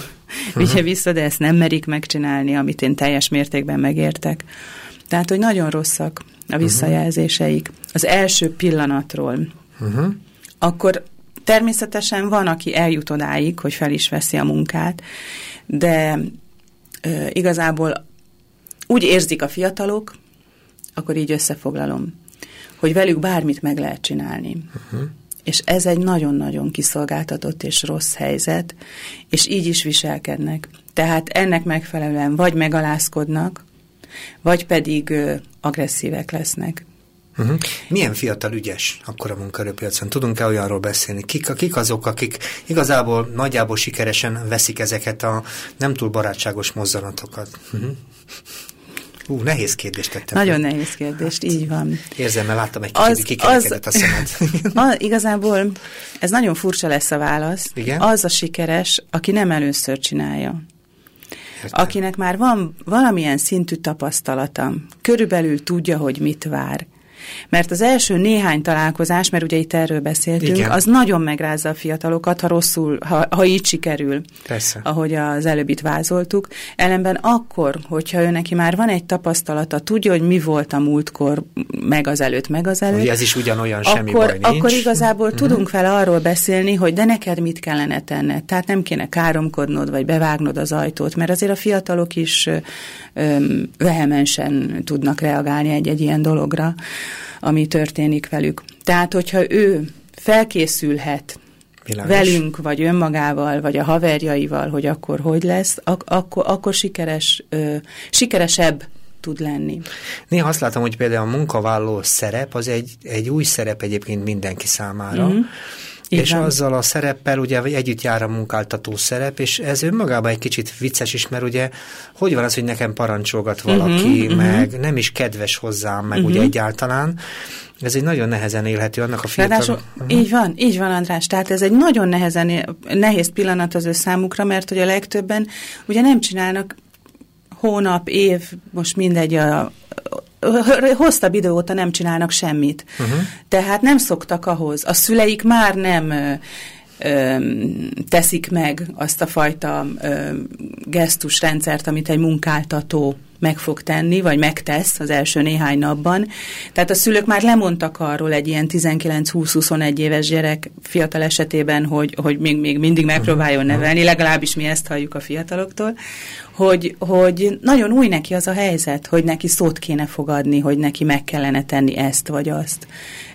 vigye vissza, de ezt nem merik megcsinálni, amit én teljes mértékben megértek. Tehát, hogy nagyon rosszak a visszajelzéseik. Az első pillanatról. Akkor természetesen van, aki eljut odáig, hogy fel is veszi a munkát, de igazából úgy érzik a fiatalok, akkor így összefoglalom, hogy velük bármit meg lehet csinálni. És ez egy nagyon-nagyon kiszolgáltatott és rossz helyzet, és így is viselkednek. Tehát ennek megfelelően vagy megalázkodnak, vagy pedig agresszívek lesznek. Milyen fiatal ügyes akkor a munkaerőpiacon? Tudunk-e olyanról beszélni? Kik azok, akik igazából nagyjából sikeresen veszik ezeket a nem túl barátságos mozzanatokat? Nehéz kérdést tettem. Nagyon nehéz kérdést, hát, így van. Érzem, mert láttam egy kicsit, kikerekedett a szemed. Igazából ez nagyon furcsa lesz a válasz. Igen? Az a sikeres, aki nem először csinálja. Értem. Akinek már van valamilyen szintű tapasztalata, körülbelül tudja, hogy mit vár. Mert az első néhány találkozás, mert ugye itt erről beszéltünk, igen, az nagyon megrázza a fiatalokat, ha rosszul, ha így sikerül, persze, ahogy az előbb itt vázoltuk. Ellenben akkor, hogyha ő neki már van egy tapasztalata, tudja, hogy mi volt a múltkor, meg az előtt. Ugye ez is ugyanolyan, semmi baj nincs. Akkor igazából tudunk vele arról beszélni, hogy de neked mit kellene tenned. Tehát nem kéne káromkodnod, vagy bevágnod az ajtót, mert azért a fiatalok is vehemensen tudnak reagálni egy-egy ilyen dologra, ami történik velük. Tehát, hogyha ő felkészülhet, világos, velünk, vagy önmagával, vagy a haverjaival, hogy akkor hogy lesz, akkor sikeresebb tud lenni. Néha azt látom, hogy például a munkavállaló szerep, az egy új szerep egyébként mindenki számára. És azzal a szereppel ugye együtt jár a munkáltató szerep, és ez önmagában egy kicsit vicces is, mert ugye hogy van az, hogy nekem parancsolgat valaki, meg nem is kedves hozzám, meg ugye egyáltalán. Ez egy nagyon nehezen élhető annak a fiatal. Ráadásul, így van András, tehát ez egy nagyon nehéz pillanat az ő számukra, mert hogy a legtöbben ugye nem csinálnak hónap, év, most mindegy, hosszabb idő óta nem csinálnak semmit. Tehát nem szoktak ahhoz. A szüleik már nem teszik meg azt a fajta gesztusrendszert, amit egy munkáltató meg fog tenni, vagy megtesz az első néhány napban. Tehát a szülők már lemondtak arról egy ilyen 19-20-21 éves gyerek fiatal esetében, hogy még mindig megpróbáljon nevelni, legalábbis mi ezt halljuk a fiataloktól, hogy nagyon új neki az a helyzet, hogy neki szót kéne fogadni, hogy neki meg kellene tenni ezt vagy azt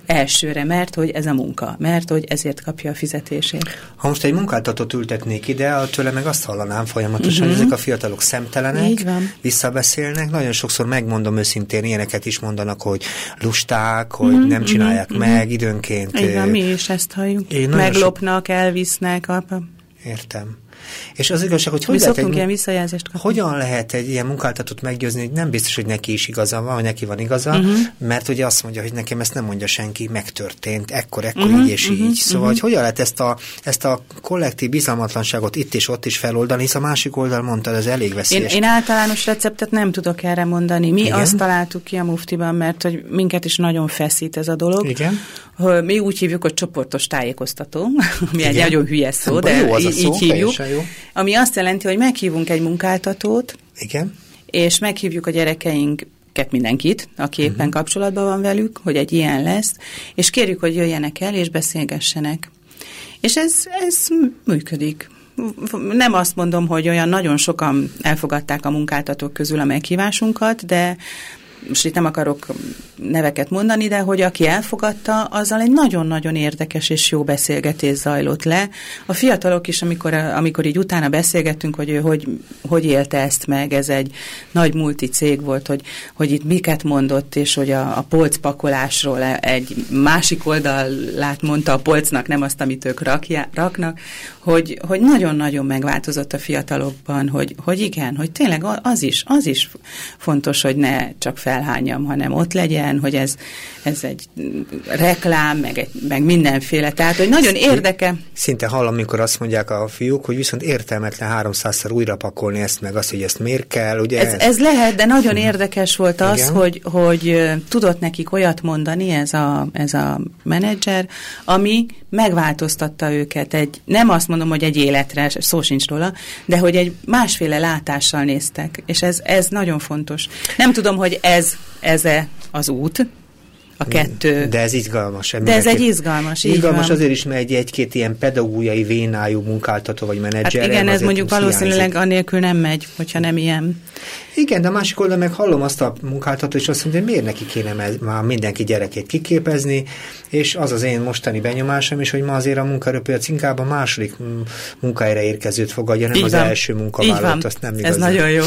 elsőre, mert hogy ez a munka, mert hogy ezért kapja a fizetését. Ha most egy munkáltatót ültetnék ide, tőle meg azt hallanám folyamatosan, hogy ezek a fiatalok szemtelenek, visszabeszélnek, nagyon sokszor megmondom őszintén, ilyeneket is mondanak, hogy lusták, hogy nem csinálják meg időnként. Igen, mi is ezt halljuk. Meglopnak, elvisznek. Értem. És az igazság, hogy hogyan lehet egy ilyen munkáltatót meggyőzni, hogy nem biztos, hogy neki is igaza van, vagy neki van igaza, mert ugye azt mondja, hogy nekem ezt nem mondja senki, megtörtént, ekkor így és így. Szóval, hogy hogyan lehet ezt a kollektív bizalmatlanságot itt és ott is feloldani, hisz a másik oldal mondta, ez elég veszélyes. Én általános receptet nem tudok erre mondani. Mi azt találtuk ki a Muftiban, mert hogy minket is nagyon feszít ez a dolog. Mi úgy hívjuk, hogy csoportos tájékoztató, ami egy nagyon hülye szó, de így hívjuk. Jó. Ami azt jelenti, hogy meghívunk egy munkáltatót, és meghívjuk a gyerekeinket, mindenkit, aki éppen kapcsolatban van velük, hogy egy ilyen lesz, és kérjük, hogy jöjjenek el, és beszélgessenek. És ez működik. Nem azt mondom, hogy olyan nagyon sokan elfogadták a munkáltatók közül a meghívásunkat, de most itt nem akarok neveket mondani, de hogy aki elfogadta, azzal egy nagyon-nagyon érdekes és jó beszélgetés zajlott le. A fiatalok is, amikor így utána beszélgettünk, hogy ő hogy élte ezt meg, ez egy nagy multicég volt, hogy itt miket mondott, és hogy a polcpakolásról egy másik oldalát mondta a polcnak, nem azt, amit ők raknak, hogy nagyon-nagyon megváltozott a fiatalokban, hogy igen, hogy tényleg az is fontos, hogy ne csak felhányam, hanem ott legyen, hogy ez egy reklám, meg mindenféle. Tehát, hogy nagyon érdeke. Szinte hallom, amikor azt mondják a fiúk, hogy viszont értelmetlen 300-szor újra pakolni ezt meg, azt, hogy ezt miért kell, ugye? Ez lehet, de nagyon érdekes volt az, hogy tudott nekik olyat mondani ez a menedzser, ami megváltoztatta őket. Nem azt mondom, hogy egy életre, szó sincs róla, de hogy egy másféle látással néztek, és ez nagyon fontos. Nem tudom, hogy ez-e az út, a kettő. De ez izgalmas. De ez egy izgalmas. Izgalmas azért is, mert egy-két ilyen pedagógiai vénájú munkáltató vagy menedzser. Hát igen, ez mondjuk valószínűleg hiányzik. Anélkül nem megy, hogyha nem ilyen. Igen, de a másik oldalon meg hallom azt a munkáltató, és azt mondja, hogy miért neki kéne már mindenki gyerekét kiképezni, és az én mostani benyomásom is, hogy ma azért a munkaerőpiac inkább a második munkájára érkezőt fogadja, nem az első munkavállalót, azt nem igazán. Ez nagyon jó.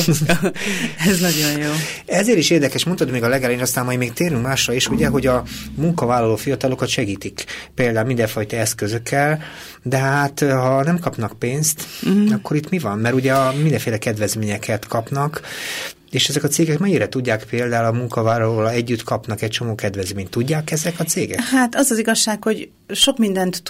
Ez nagyon jó. Ezért is érdekes, mondtad még a legelején, aztán majd még térünk másra is, ugye, hogy a munkavállaló fiatalokat segítik például mindenfajta eszközökkel, de hát ha nem kapnak pénzt, akkor itt mi van? Mert ugye mindenféle kedvezményeket kapnak, és ezek a cégek mennyire tudják például a munkavállalóval együtt kapnak egy csomó kedvezményt? Tudják ezek a cégek? Hát az igazság, hogy sok mindent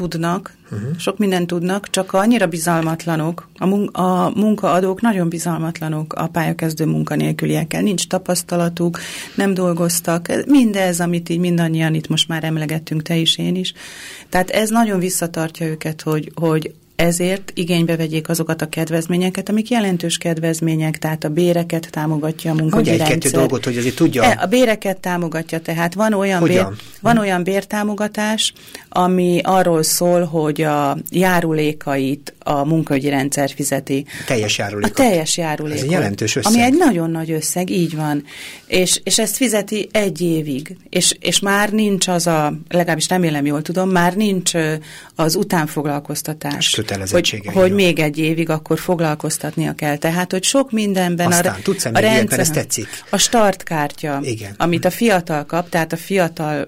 tudnak, csak annyira bizalmatlanok. A munkaadók nagyon bizalmatlanok a pályakezdő munkanélküliekkel. Nincs tapasztalatuk, nem dolgoztak. Mindez, amit így mindannyian itt most már emlegettünk, te is, én is. Tehát ez nagyon visszatartja őket, hogy ezért igénybe vegyék azokat a kedvezményeket, amik jelentős kedvezmények, tehát a béreket támogatja a munkahogyi rendszer. Egy-kettő dolgot, hogy azért tudja. A béreket támogatja, tehát van olyan bértámogatás, ami arról szól, hogy a járulékait a munkahogyi rendszer fizeti. Teljes járulékot. A teljes járulékot. Ez egy jelentős összeg. Ami egy nagyon nagy összeg, így van. És ezt fizeti egy évig. És már nincs legalábbis remélem jól tudom, már nincs az utánfoglalkoztatás. Hogy még egy évig akkor foglalkoztatnia kell. Tehát, hogy sok mindenben aztán, a rendszer, ez tetszik. A startkártya, igen, amit a fiatal kap, tehát a fiatal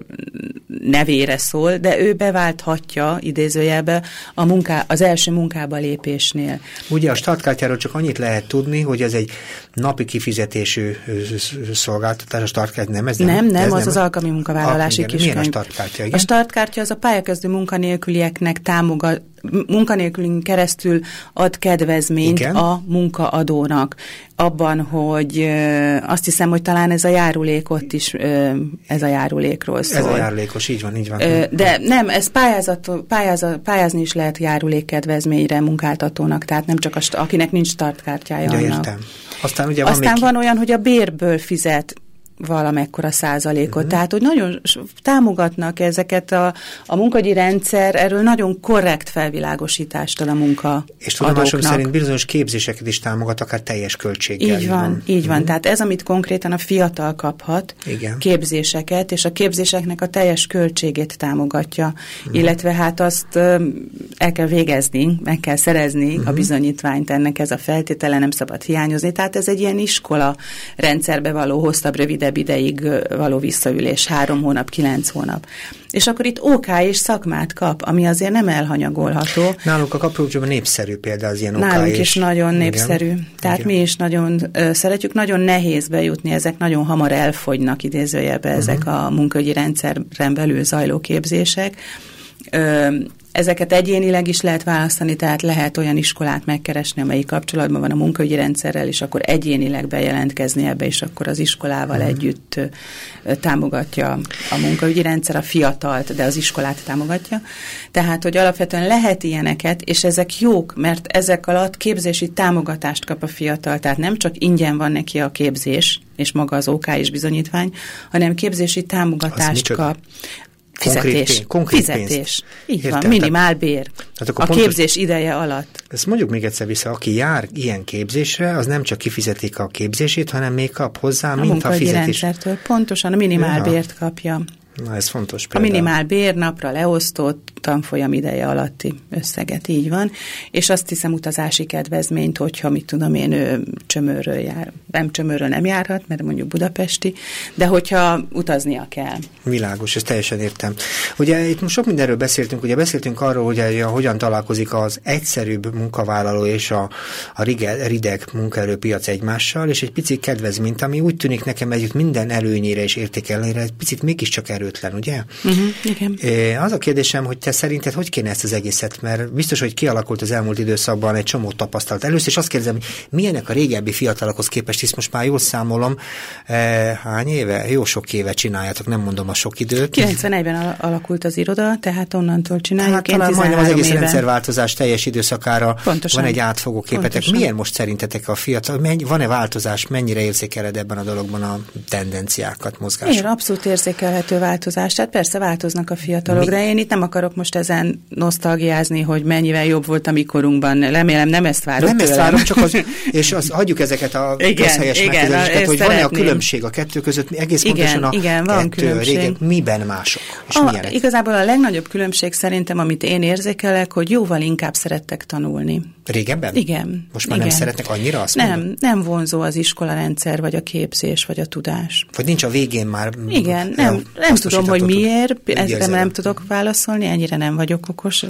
nevére szól, de ő beválthatja idézőjelbe az első munkába lépésnél. Ugye a startkártyáról csak annyit lehet tudni, hogy ez egy napi kifizetésű szolgáltatás, a startkártya nem? Ez nem az alkalmi munkavállalási kiskönyv. Milyen a startkártya? Igen? A startkártya az a pályakezdő munkanélkülieknek munkanélkülünk keresztül ad kedvezményt, igen, a munkaadónak. Abban, hogy azt hiszem, hogy talán ez a járulékot is, ez a járulékról szól. Ez a járulékos, így van. De nem, ez pályázni is lehet járulékkedvezményre munkáltatónak, tehát nem csak akinek nincs startkártyája. Ja, értem. Aztán ugye van olyan, hogy a bérből fizet valamekkora százalékot. Tehát, hogy nagyon támogatnak ezeket a munkahogyi rendszer, erről nagyon korrekt felvilágosítást ad a munkaadóknak. És tudomásom szerint bizonyos képzéseket is támogat, akár teljes költséggel. Így van. Tehát ez, amit konkrétan a fiatal kaphat, igen, képzéseket, és a képzéseknek a teljes költségét támogatja. Illetve hát azt el kell végezni, meg kell szerezni a bizonyítványt, ennek ez a feltétele, nem szabad hiányozni. Tehát ez egy ilyen iskola rendszerbe való hosszabb, rövidebb ideig való visszaülés, 3 hónap, 9 hónap. És akkor itt OK és szakmát kap, ami azért nem elhanyagolható. Nálunk a Kapocsiban népszerű például az ilyen OK. Nálunk is nagyon népszerű. Igen. Tehát igen, mi is nagyon szeretjük, nagyon nehéz bejutni, ezek nagyon hamar elfogynak idézőjelben ezek a munkahogyi rendszeren belül zajló képzések. Ezeket egyénileg is lehet választani, tehát lehet olyan iskolát megkeresni, amelyik kapcsolatban van a munkahogyi rendszerrel, és akkor egyénileg bejelentkezni ebbe, és akkor az iskolával együtt támogatja a munkahogyi rendszer a fiatalt, de az iskolát támogatja. Tehát, hogy alapvetően lehet ilyeneket, és ezek jók, mert ezek alatt képzési támogatást kap a fiatal, tehát nem csak ingyen van neki a képzés, és maga az OK és bizonyítvány, hanem képzési támogatást kap. Fizetés. Konkrét pénzt. Így van, minimál bér. Hát a képzés ideje alatt. Ezt mondjuk még egyszer vissza, aki jár ilyen képzésre, az nem csak kifizetik a képzését, hanem még kap hozzá, mint a fizetés. Pontosan, a minimálbért kapja. Na, ez fontos például. A minimálbér napra leosztott tanfolyam ideje alatti összeget, így van. És azt hiszem utazási kedvezményt, hogyha, mit tudom én, ő Csömörről jár. Nem, Csömörről nem járhat, mert mondjuk budapesti, de hogyha utaznia kell. Világos, ezt teljesen értem. Ugye itt most sok mindenről beszéltünk, ugye beszéltünk arról, hogy hogyan találkozik az egyszerűbb munkavállaló és a rideg munkaerőpiac egymással, és egy pici kedvezményt, ami úgy tűnik nekem együtt minden előnyére és értékellenére, egy picit mégiscsak erőtlen, ugye? Igen. Az a kérdésem, hogy te szerinted hogy kéne ezt az egészet, mert biztos, hogy kialakult az elmúlt időszakban egy csomó tapasztalat. Először is azt kérdezem, hogy milyenek a régebbi fiatalokhoz képest, hisz most már jól számolom, hány éve? Jó sok éve csináljátok, nem mondom a sok időt. 91-ben alakult az iroda, tehát onnantól csináljuk. Hát talán majdnem az egész rendszerváltozás teljes időszakára. Pontosan. Van egy átfogó képetek. Pontosan. Milyen most szerintetek a fiatal? Van-e változás? Mennyire érzékeled ebben a dologban a tendenciákat, mozgásokat? Én abszolút érzékelhető változás. Tehát persze változnak a fiatalok, de én itt nem akarok most ezen nosztalgiázni, hogy mennyivel jobb volt a mi korunkban. Remélem, nem ezt várok. Nem ezt várok, csak az adjuk ezeket a közhelyes megközeléseket, hogy van-e a különbség a kettő között, egész pontosan a kettő régen. Miben mások? És igazából a legnagyobb különbség szerintem, amit én érzékelek, hogy jóval inkább szerettek tanulni. Régebben? Igen. Most már nem szeretnek annyira, azt mondom? Nem vonzó az iskolarendszer, vagy a képzés, vagy a tudás. Vagy nincs a végén már... Igen, nem tudom, hogy miért, ezt nem tudok válaszolni, ennyire nem vagyok okos,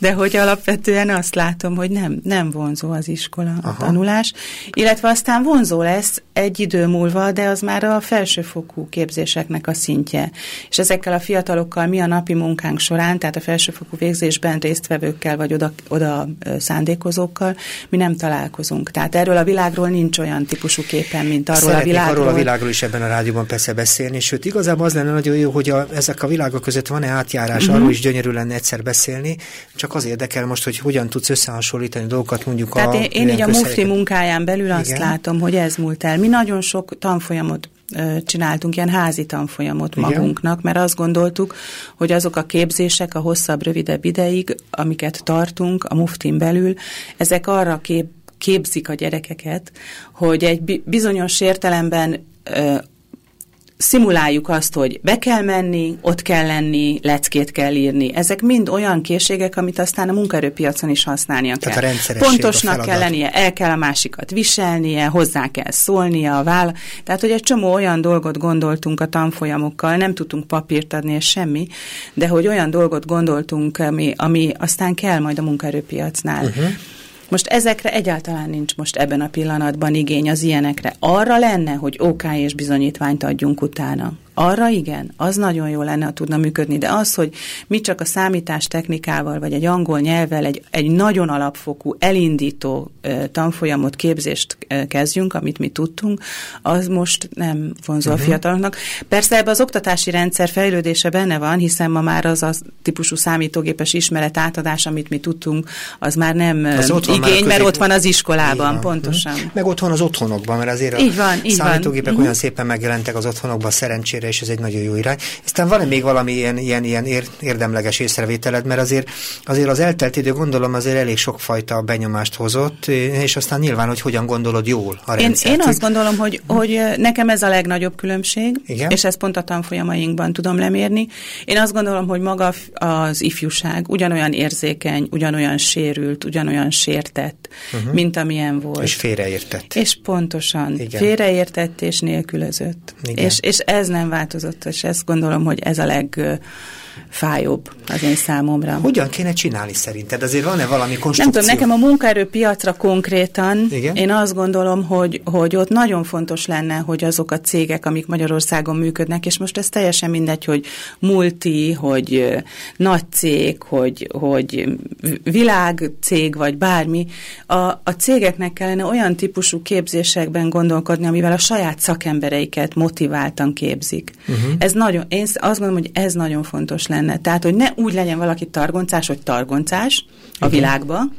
de hogy alapvetően azt látom, hogy nem vonzó az iskola, a tanulás, illetve aztán vonzó lesz egy idő múlva, de az már a felsőfokú képzéseknek a szintje. És ezekkel a fiatalokkal mi a napi munkánk során, tehát a felsőfokú végzésben résztvevőkkel, vagy oda szándékozókkal, mi nem találkozunk. Tehát erről a világról nincs olyan típusú képen, mint arról a világról. Szeretnék arról a világról is ebben a rádióban persze beszélni, sőt, igazából az lenne nagyon jó, hogy ezek a világok között van-e átjárás, arról is gyönyörű lenne egyszer beszélni. Csak az érdekel most, hogy hogyan tudsz összehasonlítani dolgokat, mondjuk. Tehát én így a Mufti munkáján belül azt látom, hogy ez múlt el. Mi nagyon sok tanfolyamot csináltunk, ilyen házi tanfolyamot magunknak, mert azt gondoltuk, hogy azok a képzések a hosszabb, rövidebb ideig, amiket tartunk a Muftin belül, ezek arra képzik a gyerekeket, hogy egy bizonyos értelemben szimuláljuk azt, hogy be kell menni, ott kell lenni, leckét kell írni. Ezek mind olyan készségek, amit aztán a munkaerőpiacon is használnia kell. Tehát a rendszeresség, pontosnak kell lennie, el kell a másikat viselnie, hozzá kell szólnia a vállal. Tehát, hogy egy csomó olyan dolgot gondoltunk a tanfolyamokkal, nem tudtunk papírt adni és semmi, de hogy olyan dolgot gondoltunk, ami aztán kell majd a munkaerőpiacnál. Most ezekre egyáltalán nincs most ebben a pillanatban igény, az ilyenekre. Arra lenne, hogy OK és bizonyítványt adjunk utána. Arra igen, az nagyon jó lenne, ha tudna működni, de az, hogy mi csak a számítástechnikával, vagy egy angol nyelvvel egy nagyon alapfokú, elindító tanfolyamot, képzést kezdjünk, amit mi tudtunk, az most nem vonzó a fiataloknak. Persze ebben az oktatási rendszer fejlődése benne van, hiszen ma már az a típusú számítógépes ismeret átadás, amit mi tudtunk, az már nem az igény, mert ott van az iskolában, igen, pontosan. Meg ott van az otthonokban, mert azért így van, a számítógépek olyan szépen megjelentek az otthonokban, szerencsére, és ez egy nagyon jó irány. Aztán van-e még valami ilyen érdemleges észrevételed, mert azért az eltelt idő, gondolom, azért elég sokfajta benyomást hozott, és aztán nyilván, hogy hogyan gondolod jól a rendszert. Én azt gondolom, hogy nekem ez a legnagyobb különbség, igen? És ezt pont a tanfolyamainkban tudom lemérni. Én azt gondolom, hogy maga az ifjúság ugyanolyan érzékeny, ugyanolyan sérült, ugyanolyan sértett, mint amilyen volt. És félreértett. És pontosan. Igen. Félreértett és nélkülözött. Igen. És ez nem változott, és ezt gondolom, hogy ez a legfájóbb az én számomra. Hogyan kéne csinálni szerinted? Azért van-e valami konstrukció? Nem tudom, nekem a munkaerőpiacra konkrétan, igen? Én azt gondolom, hogy ott nagyon fontos lenne, hogy azok a cégek, amik Magyarországon működnek, és most ez teljesen mindegy, hogy multi, hogy nagy cég, hogy világcég, vagy bármi, a cégeknek kellene olyan típusú képzésekben gondolkodni, amivel a saját szakembereiket motiváltan képzik. Ez nagyon, én azt gondolom, hogy ez nagyon fontos fontos lenne. Tehát, hogy ne úgy legyen valaki targoncás, hogy targoncás a világban,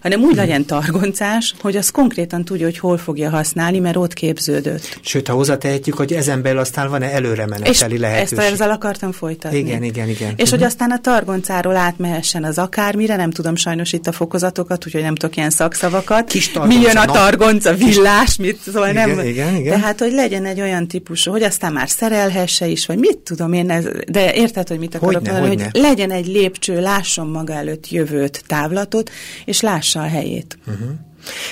hanem úgy legyen targoncás, hogy az konkrétan tudja, hogy hol fogja használni, mert ott képződött. Sőt, ha hozzátehetjük, hogy ezen belül aztán van-e előremeneteli lehetőség. Ezt ezzel akartam folytatni. Igen. És hogy aztán a targoncáról átmehessen az akármire, nem tudom sajnos itt a fokozatokat, úgyhogy nem tudok ilyen szakszavakat. Mi jön a targonca, villás, mit, szóval igen, nem. Igen. Tehát, hogy legyen egy olyan típusú, hogy aztán már szerelhesse is, vagy mit tudom én, de érted, hogy mit akarok mondani, hogy legyen egy lépcső, lásson maga előtt jövőt, távlatot, és lássa a helyét. Uh-huh.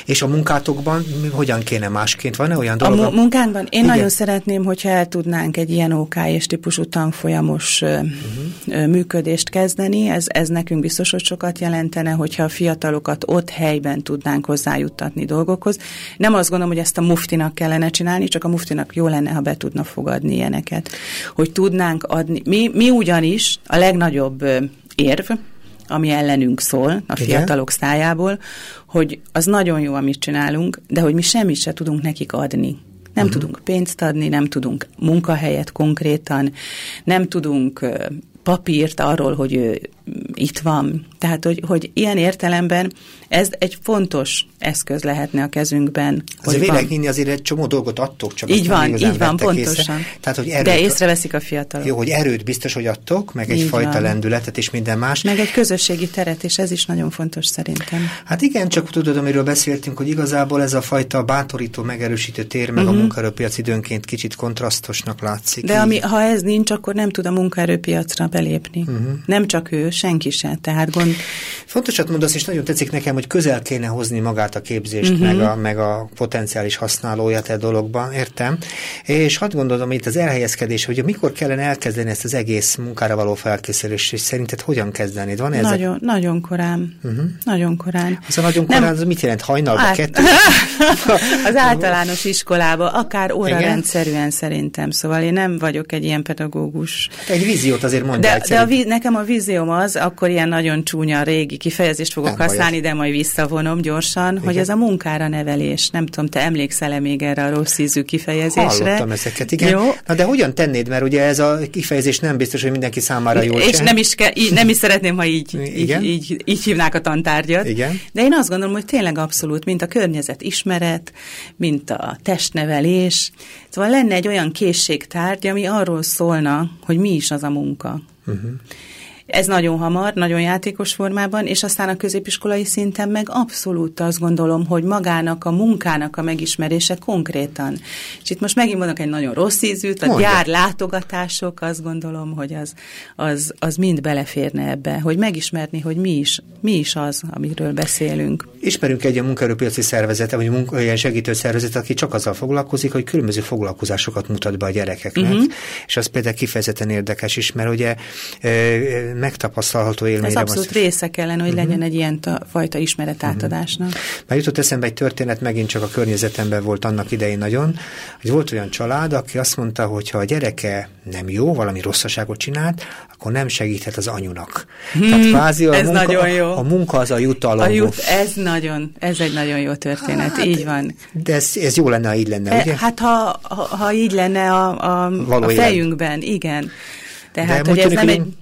És a munkátokban hogyan kéne másként? Van-e olyan dolog? A munkánkban? Én nagyon szeretném, hogyha el tudnánk egy ilyen OK-s típusú tanfolyamos működést kezdeni. Ez nekünk biztos, hogy sokat jelentene, hogyha a fiatalokat ott helyben tudnánk hozzájuttatni dolgokhoz. Nem azt gondolom, hogy ezt a muftinak kellene csinálni, csak a muftinak jó lenne, ha be tudna fogadni ilyeneket. Hogy tudnánk adni. Mi ugyanis a legnagyobb érv, ami ellenünk szól a fiatalok szájából, hogy az nagyon jó, amit csinálunk, de hogy mi semmit se tudunk nekik adni. Nem tudunk pénzt adni, nem tudunk munkahelyet konkrétan, nem tudunk papírt arról, hogy ő itt van. Tehát, hogy ilyen értelemben ez egy fontos eszköz lehetne a kezünkben. Azért vélek hinni, azért egy csomó dolgot adtok, csak így van, pontosan. Tehát, hogy erőt, de észreveszik a fiatalok. Jó, hogy erőt biztos, hogy adtok, meg egyfajta lendületet és minden más. Meg egy közösségi teret, és ez is nagyon fontos szerintem. Hát igen, csak tudod, amiről beszéltünk, hogy igazából ez a fajta bátorító, megerősítő tér meg a munkaerőpiac időnként kicsit kontrasztosnak látszik. De ha ez nincs, akkor nem tud a munkaerőpiacra belépni. Nem csak ő, senki sem. Tehát fontosat mondasz, és nagyon tetszik nekem, hogy közel kéne hozni magát a képzést, meg a potenciális használóját a dologban, értem. És hadd gondolom itt az elhelyezkedés, hogy mikor kellene elkezdeni ezt az egész munkára való felkészülést, és szerinted hogyan kezdenéd? Van ez? Nagyon korán. Nagyon korán. Az a nagyon korán, az mit jelent? Hajnalban 2? Az általános iskolában, akár órarendszerűen szerintem. Szóval én nem vagyok egy ilyen pedagógus. Egy víziót azért mondjál. De nekem a vízióm az, akkor ilyen nagyon csúnya régi kifejezést fogok használni, de majd visszavonom gyorsan, hogy ez a munkára nevelés. Nem tudom, te emlékszel-e még erre a rossz ízű kifejezésre? Hallottam ezeket, igen. Jó. Na de hogyan tennéd, mert ugye ez a kifejezés nem biztos, hogy mindenki számára jól és sem. Nem is szeretném, ha így hívnák a tantárgyat. Igen. De én azt gondolom, hogy tényleg abszolút, mint a környezetismeret, mint a testnevelés. Szóval lenne egy olyan készségtárgy, ami arról szólna, hogy mi is az a munka. Ez nagyon hamar, nagyon játékos formában, és aztán a középiskolai szinten meg abszolút azt gondolom, hogy magának a munkának a megismerése konkrétan. És itt most megint mondok egy nagyon rossz ízűt, a gyárlátogatások, azt gondolom, hogy az mind beleférne ebbe, hogy megismerni, hogy mi is az, amiről beszélünk. Ismerünk egy munkaerőpiaci szervezetet, vagy munkahelyi segítő szervezet, aki csak azzal foglalkozik, hogy különböző foglalkozásokat mutat be a gyerekeknek. És az például kifejezetten érdekes is, mert ugye megtapasztalható élményre van. Ez abszolút része kellene, hogy legyen egy ilyen fajta ismeretátadásnak. Már jutott eszembe egy történet, megint csak a környezetemben volt annak idején nagyon, hogy volt olyan család, aki azt mondta, hogy ha a gyereke nem jó, valami rosszaságot csinált, akkor nem segíthet az anyunak. Tehát kvázi a munka az a jutalom. Ez egy nagyon jó történet, így van. De ez jó lenne, ha így lenne, ugye? Hát ha így lenne a fejünkben, igen. Tehát, hogy ez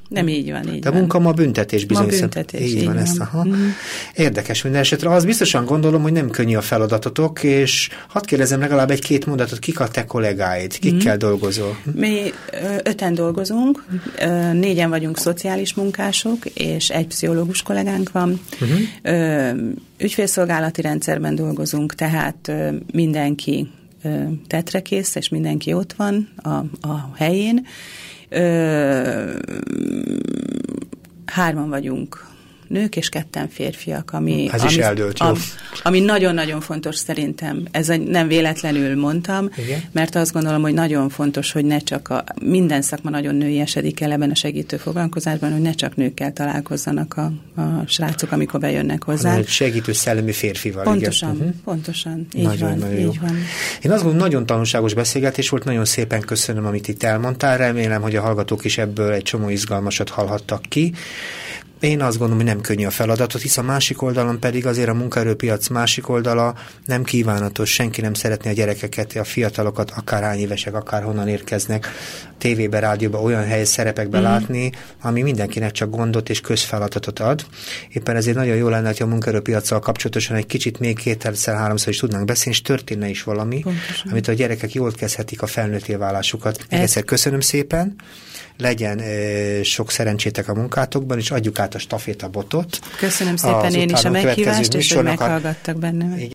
nem így van. De a munka ma büntetés bizonyos. Így van. Ez. Érdekes minden esetre. Az biztosan gondolom, hogy nem könnyű a feladatotok, és hadd kérdezem legalább egy-két mondatot, kik a te kollégáid, kikkel dolgozol? Mi 5-en dolgozunk, 4-en vagyunk szociális munkások, és egy pszichológus kollégánk van. Ügyfélszolgálati rendszerben dolgozunk, tehát mindenki tetrekész, és mindenki ott van a helyén. 3-an vagyunk nők, és 2-en férfiak, ami nagyon-nagyon fontos szerintem. Ez nem véletlenül mondtam, mert azt gondolom, hogy nagyon fontos, hogy ne csak minden szakma nagyon nőiesedik el ebben a segítő foglalkozásban, hogy ne csak nőkkel találkozzanak a srácok, amikor bejönnek hozzá. Egy segítő szellemi férfival. Pontosan. Így van. Én azt gondolom, nagyon tanulságos beszélgetés volt, nagyon szépen köszönöm, amit itt elmondtál. Remélem, hogy a hallgatók is ebből egy csomó izgalmasat hallhattak ki. Én azt gondolom, hogy nem könnyű a feladatot, hisz a másik oldalon pedig azért a munkaerőpiac másik oldala nem kívánatos, senki nem szeretné a gyerekeket, a fiatalokat, akár hány évesek, akár honnan érkeznek, tévébe, rádióba, olyan helyes szerepekbe látni, ami mindenkinek csak gondot és közfeladatot ad. Éppen ezért nagyon jó lenne, hogy a munkaerőpiacsal kapcsolatosan egy kicsit még kétszer-háromszor is tudnánk beszélni, és történne is valami, pontosan, amit a gyerekek jól kezdhetik a felnőtté válásukat. Egyszer köszönöm szépen, legyen sok szerencsétek a munkátokban, és adjuk át a stafétabotot. Köszönöm szépen én is a meghívást, és hogy meghallgattak bennem.